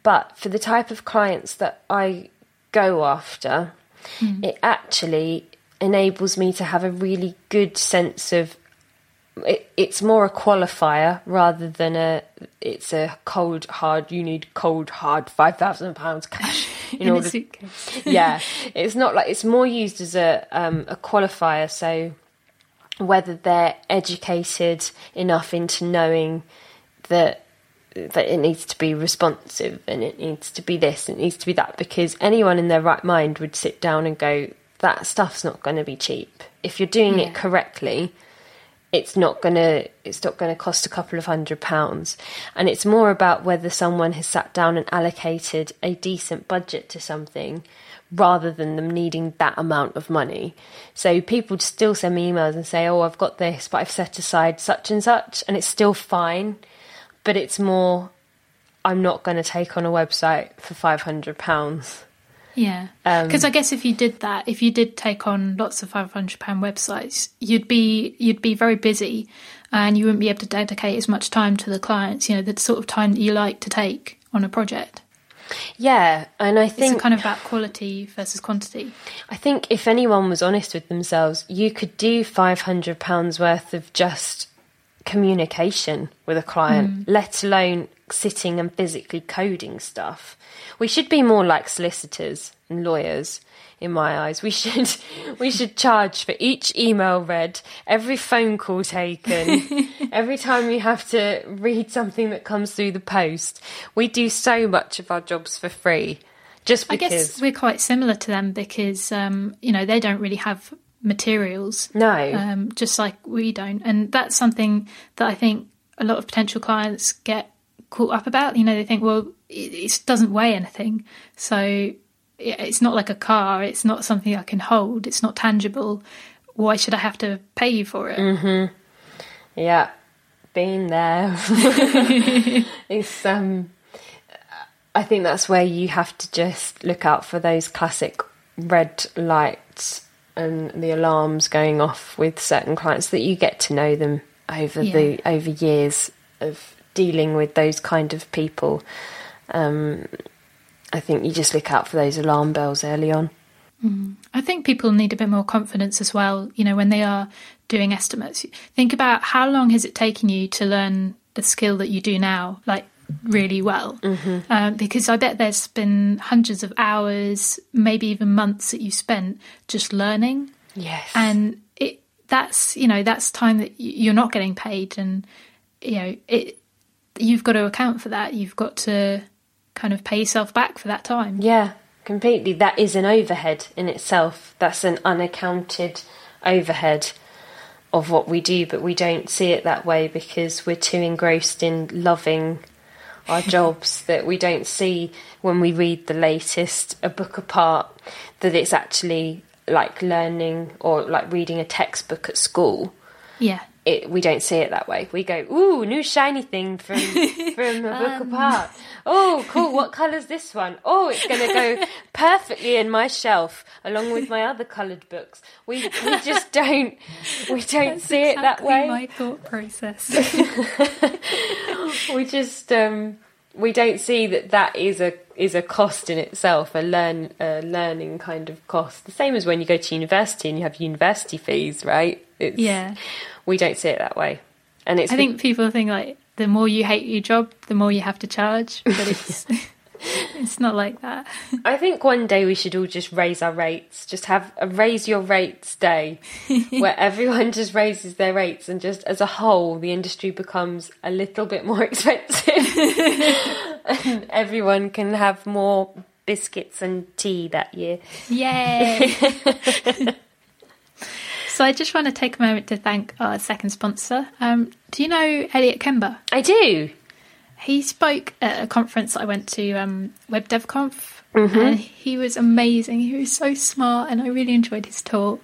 but for the type of clients that I go after, mm. it actually enables me to have a really good sense of it, it's more a qualifier rather than a it's a cold hard you need cold hard five thousand pounds cash in, in order a suitcase. Yeah, it's not like it's more used as a um a qualifier, so whether they're educated enough into knowing that that it needs to be responsive and it needs to be this and it needs to be that, because anyone in their right mind would sit down and go, that stuff's not going to be cheap. If you're doing yeah. it correctly, it's not going to it's not going to cost a couple of hundred pounds. And it's more about whether someone has sat down and allocated a decent budget to something rather than them needing that amount of money. So people still send me emails and say, oh, I've got this, but I've set aside such and such, and it's still fine. But it's more, I'm not going to take on a website for five hundred pounds. Yeah, because um, I guess if you did that, if you did take on lots of five hundred pounds websites, you'd be you'd be very busy and you wouldn't be able to dedicate as much time to the clients, you know, the sort of time that you like to take on a project. Yeah, and I think... It's kind of about quality versus quantity. I think if anyone was honest with themselves, you could do five hundred pounds worth of just communication with a client, mm. let alone sitting and physically coding stuff. We should be more like solicitors and lawyers, in my eyes. We should we should charge for each email read, every phone call taken, every time you have to read something that comes through the post. We do so much of our jobs for free, just because. I guess we're quite similar to them because, um, you know, they don't really have materials. No. Um, just like we don't. And that's something that I think a lot of potential clients get caught up about. You know, they think, well, it doesn't weigh anything, so it's not like a car, it's not something I can hold, it's not tangible, why should I have to pay you for it? Mm-hmm. Yeah, been there. It's um I think that's where you have to just look out for those classic red lights and the alarms going off with certain clients, that you get to know them over yeah. the over years of dealing with those kind of people. Um, I think you just look out for those alarm bells early on. Mm. I think people need a bit more confidence as well, you know, when they are doing estimates. Think about how long has it taken you to learn the skill that you do now, like really well. Mm-hmm. Um, because I bet there's been hundreds of hours, maybe even months that you spent just learning. Yes. And it that's, you know, that's time that you're not getting paid, and, you know, it you've got to account for that. You've got to kind of pay yourself back for that time. Yeah, completely. That is an overhead in itself. That's an unaccounted overhead of what we do, but we don't see it that way because we're too engrossed in loving our jobs that we don't see when we read the latest A Book Apart, that it's actually like learning or like reading a textbook at school. Yeah. it, we don't see it that way. We go, ooh, new shiny thing from from A Book um. Apart. Oh, cool, what colour's this one? Oh, it's going to go perfectly in my shelf along with my other coloured books. We we just don't, we don't That's see exactly it that way. My thought process. we just... Um, We don't see that that is a is a cost in itself, a learn a learning kind of cost. The same as when you go to university and you have university fees, right? It's, yeah, we don't see it that way. And it's I think people think like the more you hate your job, the more you have to charge, but it's it's not like that. I think one day we should all just raise our rates. Just have a raise your rates day where everyone just raises their rates, and just as a whole the industry becomes a little bit more expensive and everyone can have more biscuits and tea that year. Yay! So I just want to take a moment to thank our second sponsor. Um, do you know Elliot Kemba? I do. He spoke at a conference I went to, um, Web Dev Conf, mm-hmm. and he was amazing. He was so smart, and I really enjoyed his talk.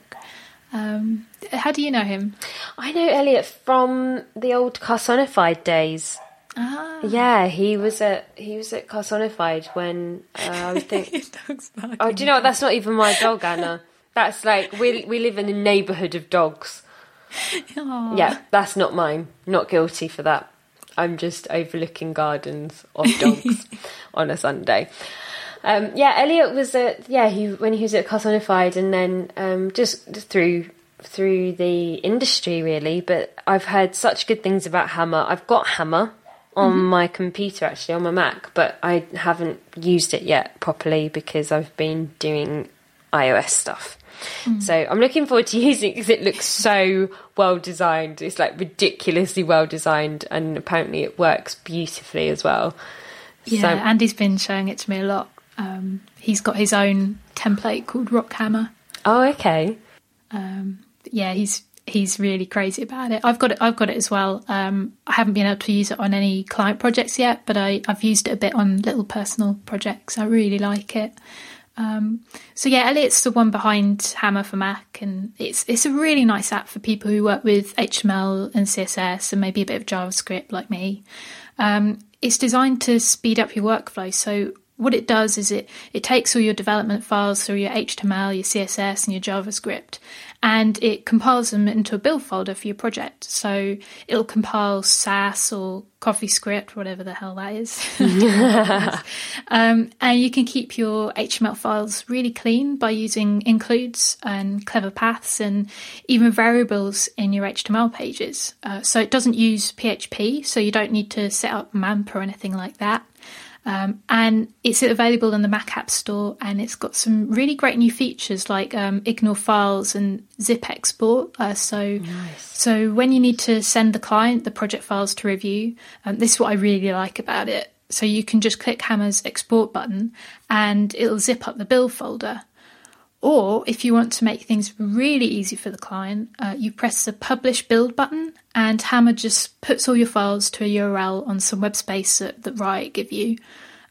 Um, how do you know him? I know Elliot from the old Carsonified days. Ah. Yeah, he was at he was at Carsonified when uh, I think. His dog's barking. Oh, do you know what? That's not even my dog, Anna. That's like we we live in a neighbourhood of dogs. Aww. Yeah, that's not mine. Not guilty for that. I'm just overlooking gardens of dogs on a Sunday. Um, yeah, Elliot was at yeah he when he was at Carsonified, and then um, just through through the industry really. But I've heard such good things about Hammer. I've got Hammer on mm-hmm. my computer actually on my Mac, but I haven't used it yet properly because I've been doing iOS stuff. Mm. So I'm looking forward to using it because it looks so well designed. It's like ridiculously well designed, and apparently it works beautifully as well. Yeah, so, Andy's been showing it to me a lot. Um, he's got his own template called Rockhammer. Oh, okay. Um, yeah, he's he's really crazy about it. I've got it. I've got it as well. Um, I haven't been able to use it on any client projects yet, but I, I've used it a bit on little personal projects. I really like it. Um, so yeah, Elliot's the one behind Hammer for Mac, and it's it's a really nice app for people who work with H T M L and C S S and maybe a bit of JavaScript like me. Um, it's designed to speed up your workflow. So what it does is it, it takes all your development files through your H T M L, your C S S and your JavaScript, and it compiles them into a build folder for your project. So it'll compile Sass or CoffeeScript, whatever the hell that is. um, and you can keep your H T M L files really clean by using includes and clever paths and even variables in your H T M L pages. Uh, so it doesn't use P H P, so you don't need to set up MAMP or anything like that. Um, and it's available in the Mac App Store, and it's got some really great new features like um, ignore files and zip export. Uh, so nice. So when you need to send the client the project files to review, um, this is what I really like about it. So you can just click Hammer's export button and it'll zip up the build folder. Or if you want to make things really easy for the client, uh, you press the publish build button and Hammer just puts all your files to a U R L on some web space that, that Riot give you.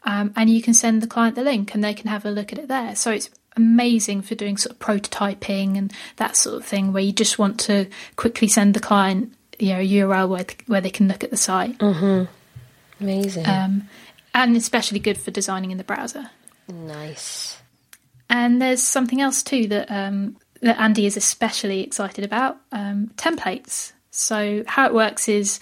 Um, and you can send the client the link and they can have a look at it there. So it's amazing for doing sort of prototyping and that sort of thing where you just want to quickly send the client, you know, a U R L where, th- where they can look at the site. Mm-hmm. Amazing. Um, and especially good for designing in the browser. Nice. And there's something else too that um, that Andy is especially excited about, um, templates. So how it works is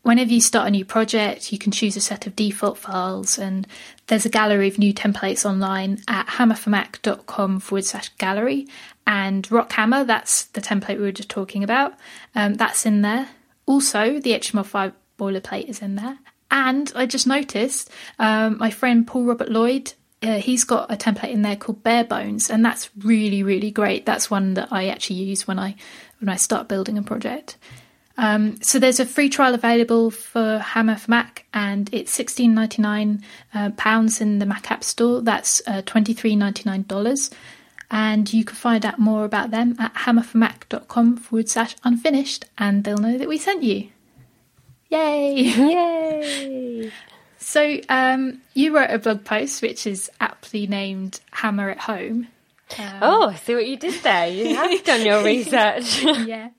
whenever you start a new project, you can choose a set of default files, and there's a gallery of new templates online at hammerformac.com forward slash gallery. And Rockhammer, that's the template we were just talking about, um, that's in there. Also, the H T M L five boilerplate is in there. And I just noticed um, my friend Paul Robert Lloyd, Uh, he's got a template in there called Bare Bones, and that's really, really great. That's one that I actually use when I when I start building a project. Um, so there's a free trial available for Hammer for Mac, and it's sixteen ninety-nine uh, pounds in the Mac App Store. That's uh, twenty-three ninety-nine dollars, and you can find out more about them at hammerformac.com forward slash unfinished, and they'll know that we sent you. Yay! Yay! So um, you wrote a blog post which is aptly named Hammer at Home. Um, oh, I see what you did there. You have done your research. Yes.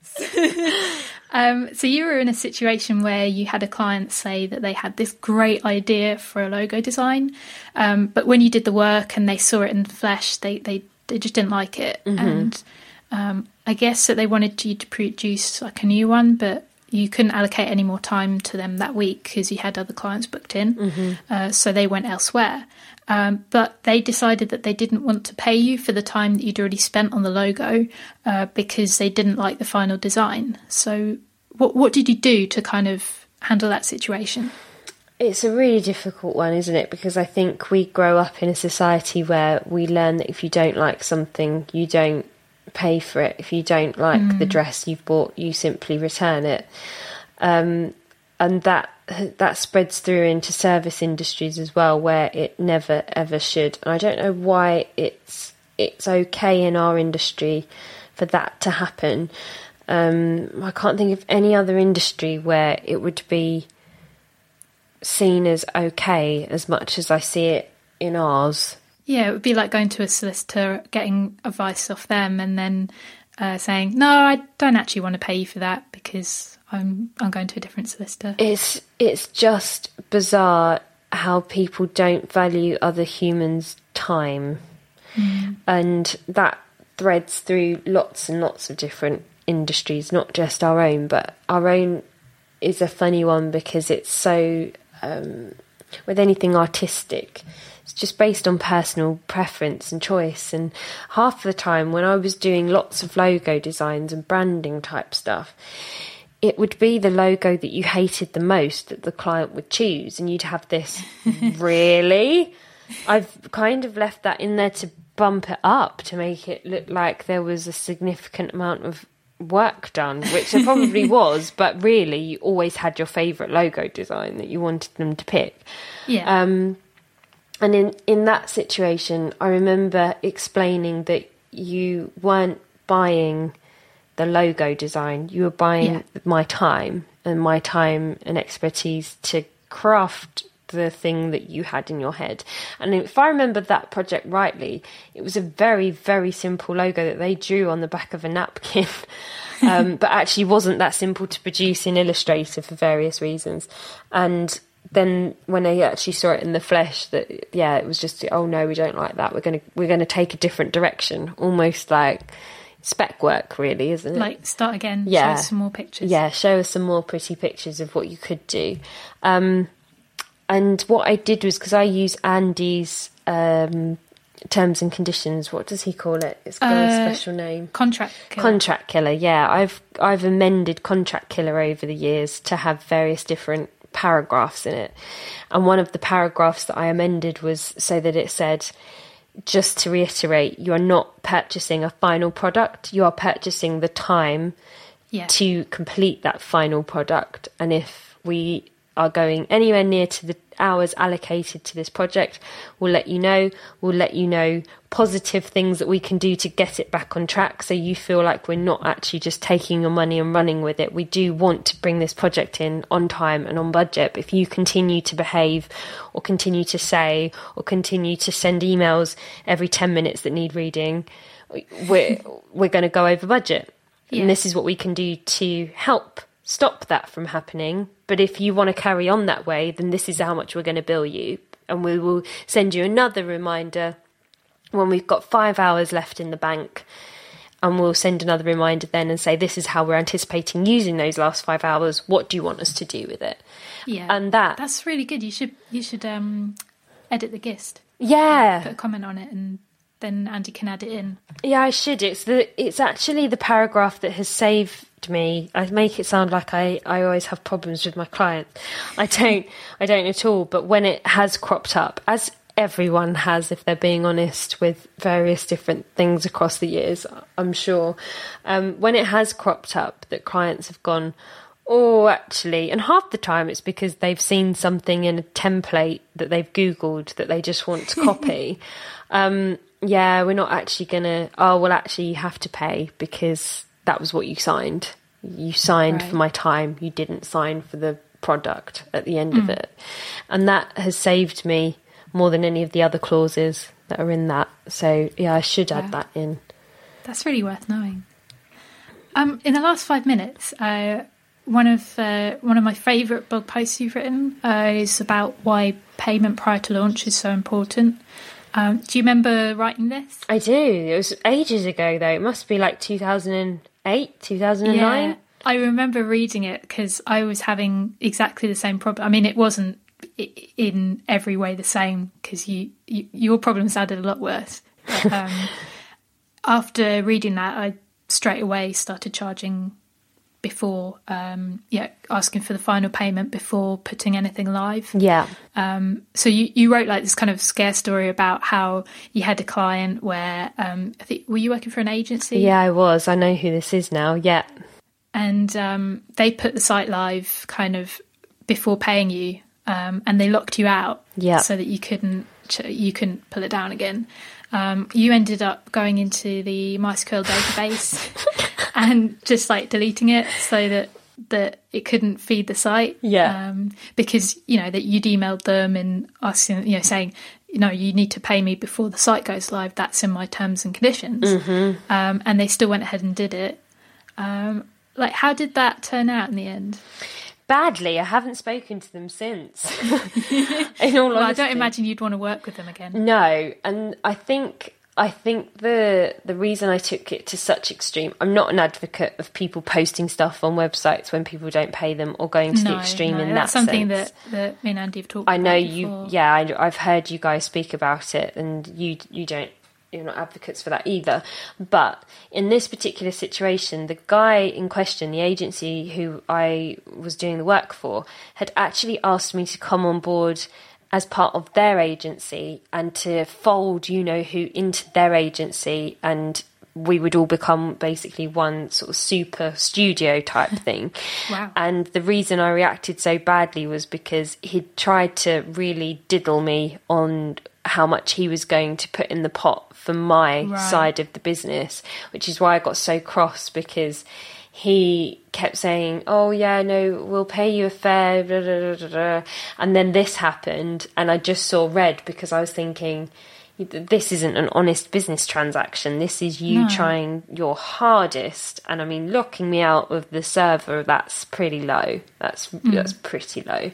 Um, so you were in a situation where you had a client say that they had this great idea for a logo design, um, but when you did the work and they saw it in the flesh, they, they, they just didn't like it. Mm-hmm. And um, I guess that they wanted you to produce like a new one, but you couldn't allocate any more time to them that week because you had other clients booked in. Mm-hmm. Uh, so they went elsewhere. Um, but they decided that they didn't want to pay you for the time that you'd already spent on the logo uh, because they didn't like the final design. So what what did you do to kind of handle that situation? It's a really difficult one, isn't it? Because I think we grow up in a society where we learn that if you don't like something, you don't pay for it. If you don't like mm. the dress you've bought, you simply return it. Um, and that that spreads through into service industries as well, where it never ever should. And I don't know why it's it's okay in our industry for that to happen. um I can't think of any other industry where it would be seen as okay as much as I see it in ours. Yeah, it would be like going to a solicitor, getting advice off them, and then uh, saying, no, I don't actually want to pay you for that because I'm I'm going to a different solicitor. It's it's just bizarre how people don't value other humans' time. Mm. And that threads through lots and lots of different industries, not just our own, but our own is a funny one because it's so, um, with anything artistic, it's just based on personal preference and choice. And half the time when I was doing lots of logo designs and branding type stuff, it would be the logo that you hated the most that the client would choose. And you'd have this, really? I've kind of left that in there to bump it up, to make it look like there was a significant amount of work done, which there probably was, but really you always had your favourite logo design that you wanted them to pick. Yeah. Um, and in, in that situation, I remember explaining that you weren't buying the logo design, you were buying yeah. my time and my time and expertise to craft the thing that you had in your head. And if I remember that project rightly, it was a very, very simple logo that they drew on the back of a napkin, um, but actually wasn't that simple to produce in Illustrator for various reasons. And then when I actually saw it in the flesh, that yeah, it was just, oh no, we don't like that. We're gonna we're gonna take a different direction, almost like spec work, really, isn't it? Like, start again, yeah. Show us some more pictures. Yeah, show us some more pretty pictures of what you could do. Um, and what I did was, because I use Andy's um, terms and conditions, what does he call it? It's got uh, a special name. Contract Killer. Contract Killer, yeah. I've, I've amended Contract Killer over the years to have various different paragraphs in it. And one of the paragraphs that I amended was so that it said, just to reiterate, you are not purchasing a final product. You are purchasing the time yeah. to complete that final product. And if we are going anywhere near to the hours allocated to this project, we'll let you know. We'll let you know positive things that we can do to get it back on track, so you feel like we're not actually just taking your money and running with it. We do want to bring this project in on time and on budget. But if you continue to behave or continue to say or continue to send emails every ten minutes that need reading, we're we're going to go over budget. Yeah. And this is what we can do to help stop that from happening. But if you want to carry on that way, then this is how much we're going to bill you. And we will send you another reminder when we've got five hours left in the bank. And we'll send another reminder then and say, this is how we're anticipating using those last five hours. What do you want us to do with it? Yeah. And that... That's really good. You should you should um, edit the gist. Yeah. Put a comment on it and then Andy can add it in. Yeah, I should. It's the it's actually the paragraph that has saved me. I make it sound like I, I always have problems with my clients. I don't I don't at all. But when it has cropped up, as everyone has, if they're being honest, with various different things across the years, I'm sure, um, when it has cropped up that clients have gone, oh, actually, and half the time it's because they've seen something in a template that they've Googled that they just want to copy. um, yeah, we're not actually going to, oh, well, actually you have to pay because that was what you signed. You signed right. for my time. You didn't sign for the product at the end mm. of it. And that has saved me more than any of the other clauses that are in that. So, yeah, I should add yeah. that in. That's really worth knowing. Um, in the last five minutes, uh, one of uh, one of my favourite blog posts you've written uh, is about why payment prior to launch is so important. Um, do you remember writing this? I do. It was ages ago, though. It must be like two thousand eight, two thousand nine. Yeah, I remember reading it because I was having exactly the same problem. I mean, it wasn't in every way the same because you, you, your problem sounded a lot worse. But, um, after reading that, I straight away started charging before, um, yeah, asking for the final payment before putting anything live. Yeah. Um, so you, you wrote like this kind of scare story about how you had a client where, um, I think, were you working for an agency? Yeah, I was. I know who this is now. Yeah. And um, they put the site live kind of before paying you, um, and they locked you out. Yeah. So that you couldn't, you couldn't pull it down again. Um, you ended up going into the MySQL database and just like deleting it so that, that it couldn't feed the site. Yeah. Um, because, you know, that you'd emailed them and asking, you know, saying, you know, you need to pay me before the site goes live. That's in my terms and conditions. Mm-hmm. Um, and they still went ahead and did it. Um, like, how did that turn out in the end? Badly. I haven't spoken to them since. In all well, honesty. I don't imagine you'd want to work with them again. No. And I think... I think the the reason I took it to such extreme, I'm not an advocate of people posting stuff on websites when people don't pay them or going to no, the extreme no, in that sense. That's something that, that me and Andy have talked about I know about you, before. Yeah, I, I've heard you guys speak about it and you you don't, you're not advocates for that either. But in this particular situation, the guy in question, the agency who I was doing the work for, had actually asked me to come on board as part of their agency and to fold You Know Who into their agency, and we would all become basically one sort of super studio type thing. Wow. And the reason I reacted so badly was because he tried to really diddle me on how much he was going to put in the pot for my right. side of the business, which is why I got so cross, because he kept saying, oh, yeah, no, we'll pay you a fair, blah, blah, blah, blah. And then this happened, and I just saw red because I was thinking, this isn't an honest business transaction. This is you no. trying your hardest. And, I mean, locking me out of the server, that's pretty low. That's mm. that's pretty low.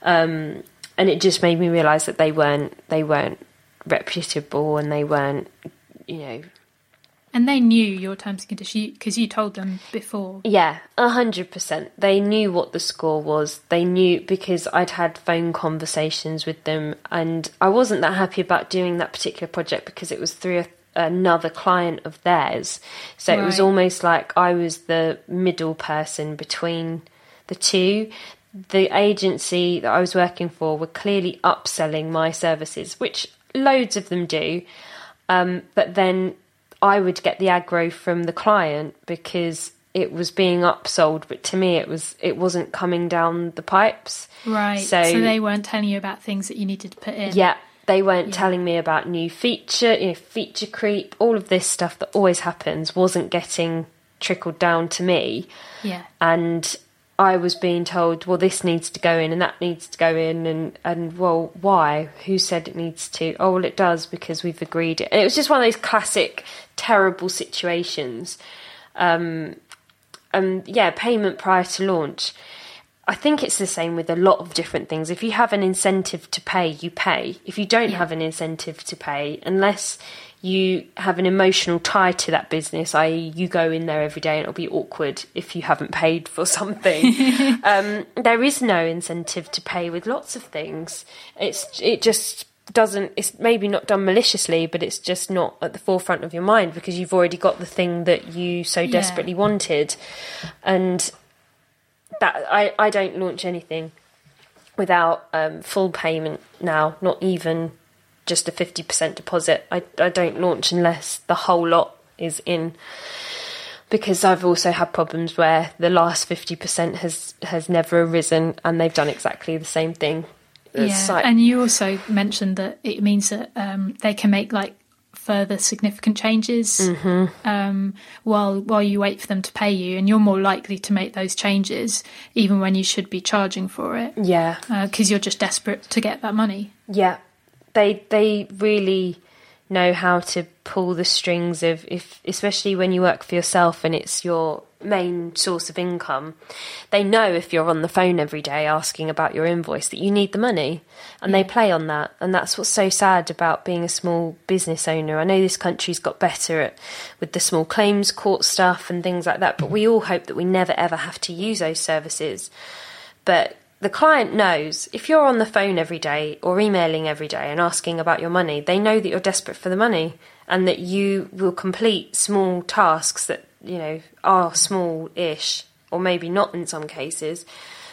Um, and it just made me realise that they weren't they weren't reputable and they weren't, you know... And they knew your terms and conditions because you told them before. Yeah, one hundred percent. They knew what the score was. They knew because I'd had phone conversations with them, and I wasn't that happy about doing that particular project because it was through a, another client of theirs. So right. It was almost like I was the middle person between the two. The agency that I was working for were clearly upselling my services, which loads of them do, um, but then... I would get the aggro from the client because it was being upsold, but to me it was it wasn't coming down the pipes. Right. So, so they weren't telling you about things that you needed to put in. Yeah, they weren't yeah. telling me about new feature, you know, feature creep, all of this stuff that always happens wasn't getting trickled down to me. Yeah. And I was being told, well, this needs to go in and that needs to go in, and, and well, why? Who said it needs to? Oh, well, it does because we've agreed it. And it was just one of those classic terrible situations. Um, um, yeah, payment prior to launch. I think it's the same with a lot of different things. If you have an incentive to pay, you pay. If you don't yeah. have an incentive to pay, unless you have an emotional tie to that business, that is you go in there every day and it'll be awkward if you haven't paid for something. um, there is no incentive to pay with lots of things. It's It just doesn't... It's maybe not done maliciously, but it's just not at the forefront of your mind because you've already got the thing that you so desperately yeah. wanted. And... That I, I don't launch anything without um, full payment now, not even just a fifty percent deposit. I, I don't launch unless the whole lot is in, because I've also had problems where the last fifty percent has, has never arisen and they've done exactly the same thing. Yeah, like- and you also mentioned that it means that um, they can make like further significant changes mm-hmm. um, while while you wait for them to pay you, and you're more likely to make those changes even when you should be charging for it. Yeah, because uh, you're just desperate to get that money. Yeah, they they really know how to pull the strings of if, especially when you work for yourself and it's your main source of income, they know if you're on the phone every day asking about your invoice that you need the money, and they play on that. And that's what's so sad about being a small business owner. I know this country's got better at with the small claims court stuff and things like that, but we all hope that we never ever have to use those services. But the client knows if you're on the phone every day or emailing every day and asking about your money, they know that you're desperate for the money and that you will complete small tasks that, you know, are small-ish, or maybe not in some cases.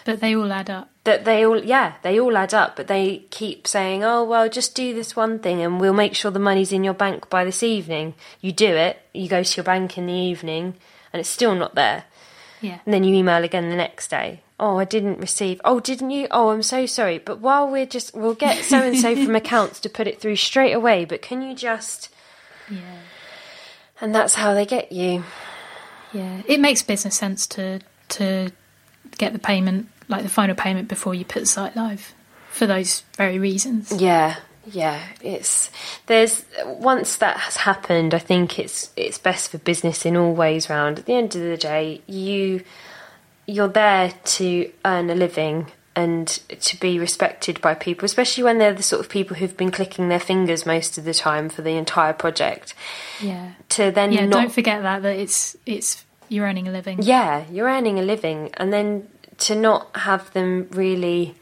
But they all add up. That they all, yeah, they all add up, but they keep saying, oh, well, just do this one thing and we'll make sure the money's in your bank by this evening. You do it, you go to your bank in the evening, and it's still not there. Yeah. And then you email again the next day. Oh, I didn't receive. Oh, didn't you? Oh, I'm so sorry. But while we're just, we'll get so-and-so from accounts to put it through straight away, but can you just... Yeah. And that's how they get you. Yeah, it makes business sense to to get the payment, like the final payment, before you put the site live, for those very reasons. Yeah, yeah. It's there's once that has happened, I think it's it's best for business in all ways round. At the end of the day, you you're there to earn a living and to be respected by people, especially when they're the sort of people who've been clicking their fingers most of the time for the entire project. Yeah. To then yeah, not... don't forget that that it's it's you're earning a living. Yeah, you're earning a living, and then to not have them really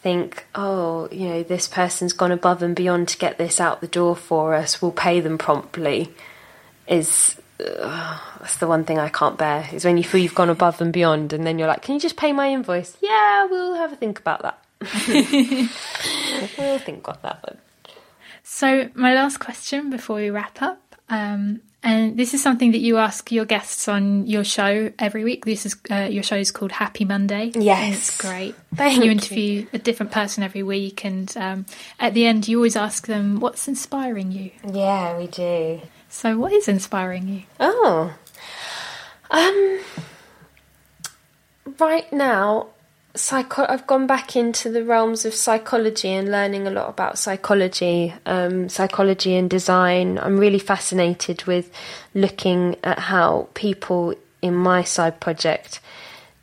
think, oh, you know, this person's gone above and beyond to get this out the door for us. We'll pay them promptly. Is Uh, that's the one thing I can't bear, is when you feel you've gone above and beyond and then you're like, can you just pay my invoice? Yeah, we'll have a think about that. We'll think about that one. So my last question before we wrap up, um, and this is something that you ask your guests on your show every week. This is uh, your show is called Happy Monday. Yes. It's great. Thank you. You interview a different person every week, and um, at the end you always ask them, what's inspiring you? Yeah, we do. So what is inspiring you? Oh, um, right now, psycho- I've gone back into the realms of psychology and learning a lot about psychology, um, psychology and design. I'm really fascinated with looking at how people in my side project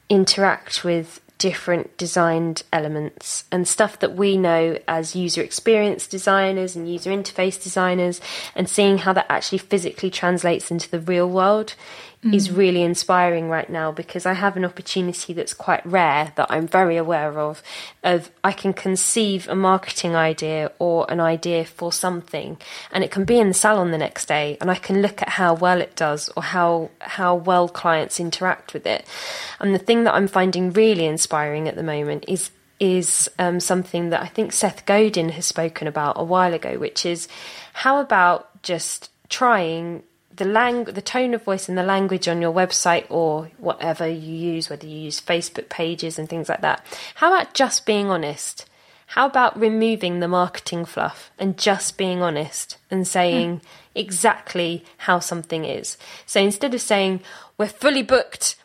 interact with different designed elements and stuff that we know as user experience designers and user interface designers, and seeing how that actually physically translates into the real world mm. is really inspiring right now, because I have an opportunity that's quite rare that I'm very aware of, of I can conceive a marketing idea or an idea for something, and it can be in the salon the next day, and I can look at how well it does or how, how well clients interact with it. And the thing that I'm finding really inspiring at the moment is is um, something that I think Seth Godin has spoken about a while ago, which is how about just trying the lang- the tone of voice and the language on your website or whatever you use, whether you use Facebook pages and things like that. How about just being honest? How about removing the marketing fluff and just being honest and saying mm. exactly how something is? So instead of saying, we're fully booked,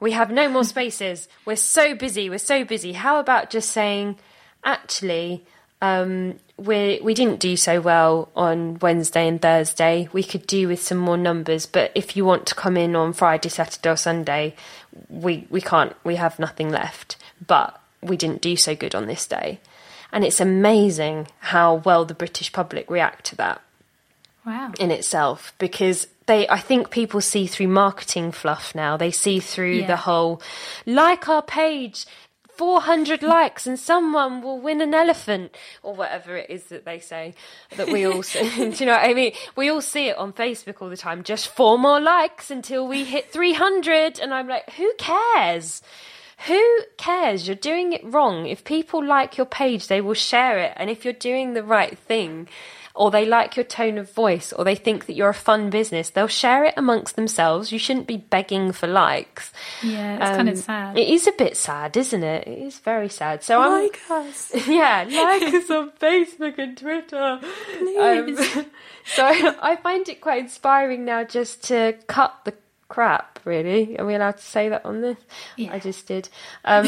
we have no more spaces, we're so busy, we're so busy. How about just saying, actually, um, we we didn't do so well on Wednesday and Thursday. We could do with some more numbers, but if you want to come in on Friday, Saturday or Sunday, we, we can't, we have nothing left. But we didn't do so good on this day. And it's amazing how well the British public react to that. Wow. In itself, because they, I think people see through marketing fluff now. They see through yeah. the whole, like our page, four hundred likes and someone will win an elephant, or whatever it is that they say, that we all see. Do you know what I mean? We all see it on Facebook all the time, just four more likes until we hit three hundred. And I'm like, who cares? Who cares? You're doing it wrong. If people like your page, they will share it. And if you're doing the right thing, or they like your tone of voice, or they think that you're a fun business, they'll share it amongst themselves. You shouldn't be begging for likes. Yeah, it's um, kind of sad. It is a bit sad, isn't it? It is very sad. So Like I'm, us. Yeah, like us on Facebook and Twitter. Please. Um, so I, I find it quite inspiring now just to cut the crap, really. Are we allowed to say that on this? Yeah. I just did. Um,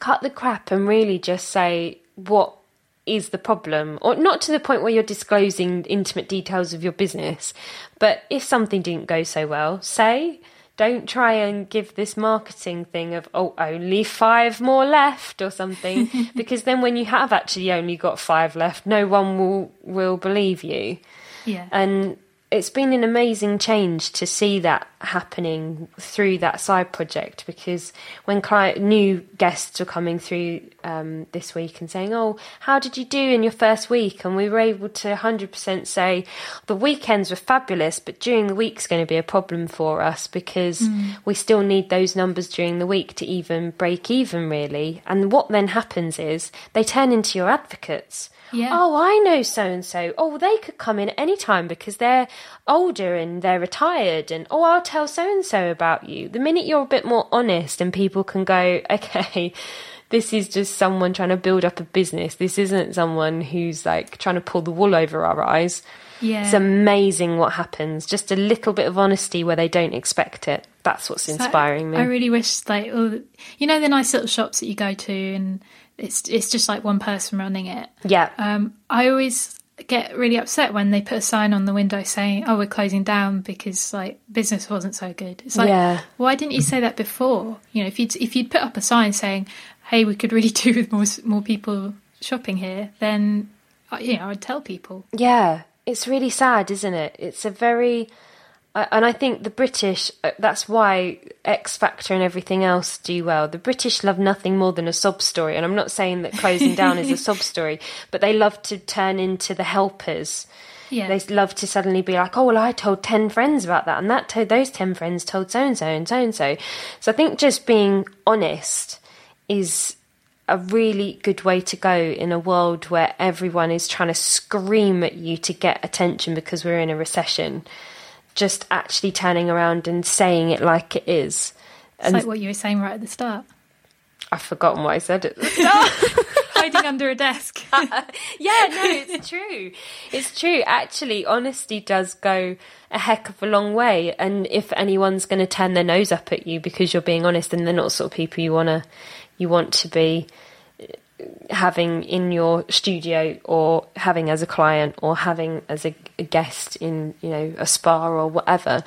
cut the crap and really just say what is the problem, or not to the point where you're disclosing intimate details of your business, but if something didn't go so well, say, don't try and give this marketing thing of, oh, only five more left or something, because then when you have actually only got five left, no one will, will believe you. Yeah. And it's been an amazing change to see that happening through that side project, because when client, new guests were coming through um, this week and saying, oh, how did you do in your first week? And we were able to one hundred percent say the weekends were fabulous, but during the week's going to be a problem for us, because mm. we still need those numbers during the week to even break even, really. And what then happens is they turn into your advocates. Yeah. Oh, I know so-and-so. Oh, they could come in any time because they're older and they're retired. And, oh, I'll tell so-and-so about you. The minute you're a bit more honest and people can go, okay, this is just someone trying to build up a business. This isn't someone who's, like, trying to pull the wool over our eyes. Yeah. It's amazing what happens. Just a little bit of honesty where they don't expect it. That's what's so inspiring me. I really wish, like, all, you know, the nice little shops that you go to and it's it's just like one person running it. Yeah. Um, I always get really upset when they put a sign on the window saying, oh, we're closing down because, like, business wasn't so good. It's like, yeah. Why didn't you say that before? You know, if you'd, if you'd put up a sign saying, hey, we could really do with more, more people shopping here, then, you know, I'd tell people. Yeah. It's really sad, isn't it? It's a very... And I think the British, that's why X Factor and everything else do well. The British love nothing more than a sob story. And I'm not saying that closing down is a sob story, but they love to turn into the helpers. Yeah. They love to suddenly be like, oh, well, I told ten friends about that. And that to- those ten friends told so-and-so and so-and-so. So I think just being honest is a really good way to go in a world where everyone is trying to scream at you to get attention because we're in a recession. Just actually turning around and saying it like it is. It's and like what you were saying right at the start. I've forgotten what I said at the start. Hiding under a desk. uh, yeah, no, it's true. It's true. Actually, honesty does go a heck of a long way. And if anyone's going to turn their nose up at you because you're being honest, and they're not the sort of people you want to, you want to be having in your studio or having as a client or having as a, a guest in, you know, a spa or whatever,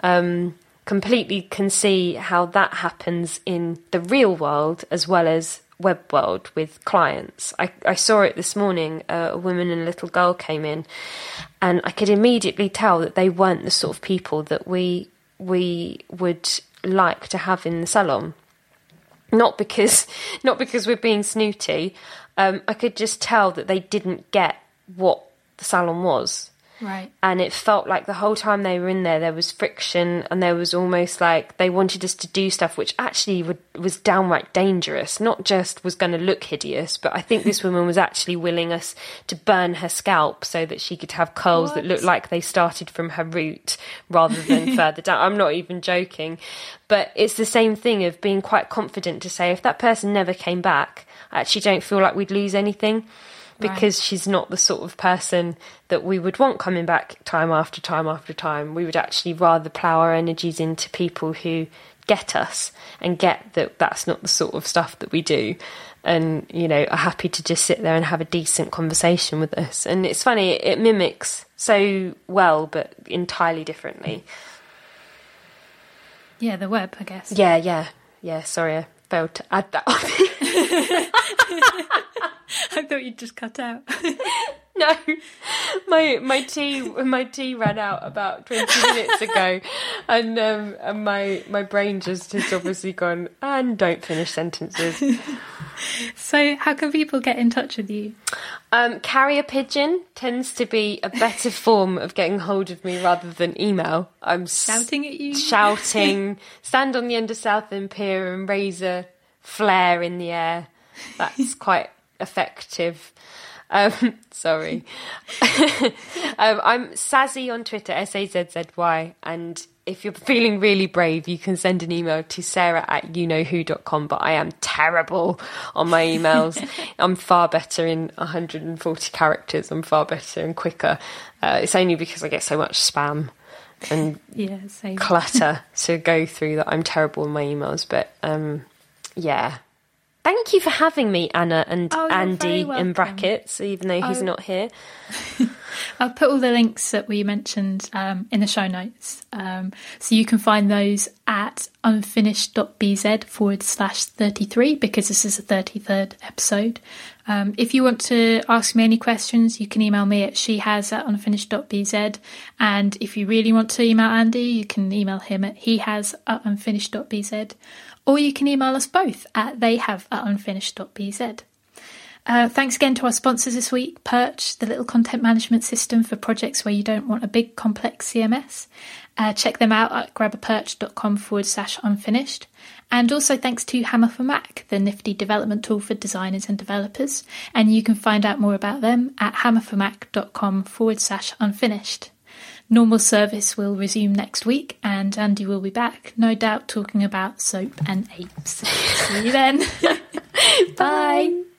um, completely can see how that happens in the real world as well as web world with clients. I, I saw it this morning. Uh, a woman and a little girl came in and I could immediately tell that they weren't the sort of people that we we would like to have in the salon. Not because not because we're being snooty. Um, I could just tell that they didn't get what the salon was. Right. And it felt like the whole time they were in there, there was friction and there was almost like they wanted us to do stuff which actually would, was downright dangerous, not just was going to look hideous, but I think this woman was actually willing us to burn her scalp so that she could have curls what? that looked like they started from her root rather than further down. I'm not even joking. But it's the same thing of being quite confident to say, if that person never came back, I actually don't feel like we'd lose anything. Because right. she's not the sort of person that we would want coming back time after time after time. We would actually rather plough our energies into people who get us and get that that's not the sort of stuff that we do. And, you know, are happy to just sit there and have a decent conversation with us. And it's funny, it mimics so well, but entirely differently. Yeah, the web, I guess. Yeah, yeah. Yeah, sorry, I failed to add that on. I thought you'd just cut out. No, my my tea my tea ran out about twenty minutes ago, and um, and my my brain just has obviously gone and don't finish sentences. So, how can people get in touch with you? Um, carrier pigeon tends to be a better form of getting hold of me rather than email. I'm shouting s- at you, shouting. Stand on the end of Southend Pier and raise a flare in the air. That's quite effective. Um, sorry. um, I'm Sazzy on Twitter, S A Z Z Y, and if you're feeling really brave, you can send an email to sarah at you know who dot com, but I am terrible on my emails. I'm far better in one hundred forty characters. I'm far better and quicker. Uh, it's only because I get so much spam and yeah, same. clutter to go through that I'm terrible in my emails, but um, yeah. Thank you for having me, Anna, and oh, Andy in brackets, even though he's oh. not here. I'll put all the links that we mentioned um, in the show notes. Um, so you can find those at unfinished.bz forward slash 33, because this is the thirty-third episode. Um, if you want to ask me any questions, you can email me at shehas at unfinished.bz. And if you really want to email Andy, you can email him at hehas at unfinished.bz. Or you can email us both at theyhave at unfinished.bz. Uh, thanks again to our sponsors this week, Perch, the little content management system for projects where you don't want a big, complex C M S. Uh, check them out at grab a perch dot com forward slash unfinished. And also thanks to Hammer for Mac, the nifty development tool for designers and developers. And you can find out more about them at hammerformac.com forward slash unfinished. Normal service will resume next week, and Andy will be back, no doubt, talking about soap and apes. See you then. Bye. Bye.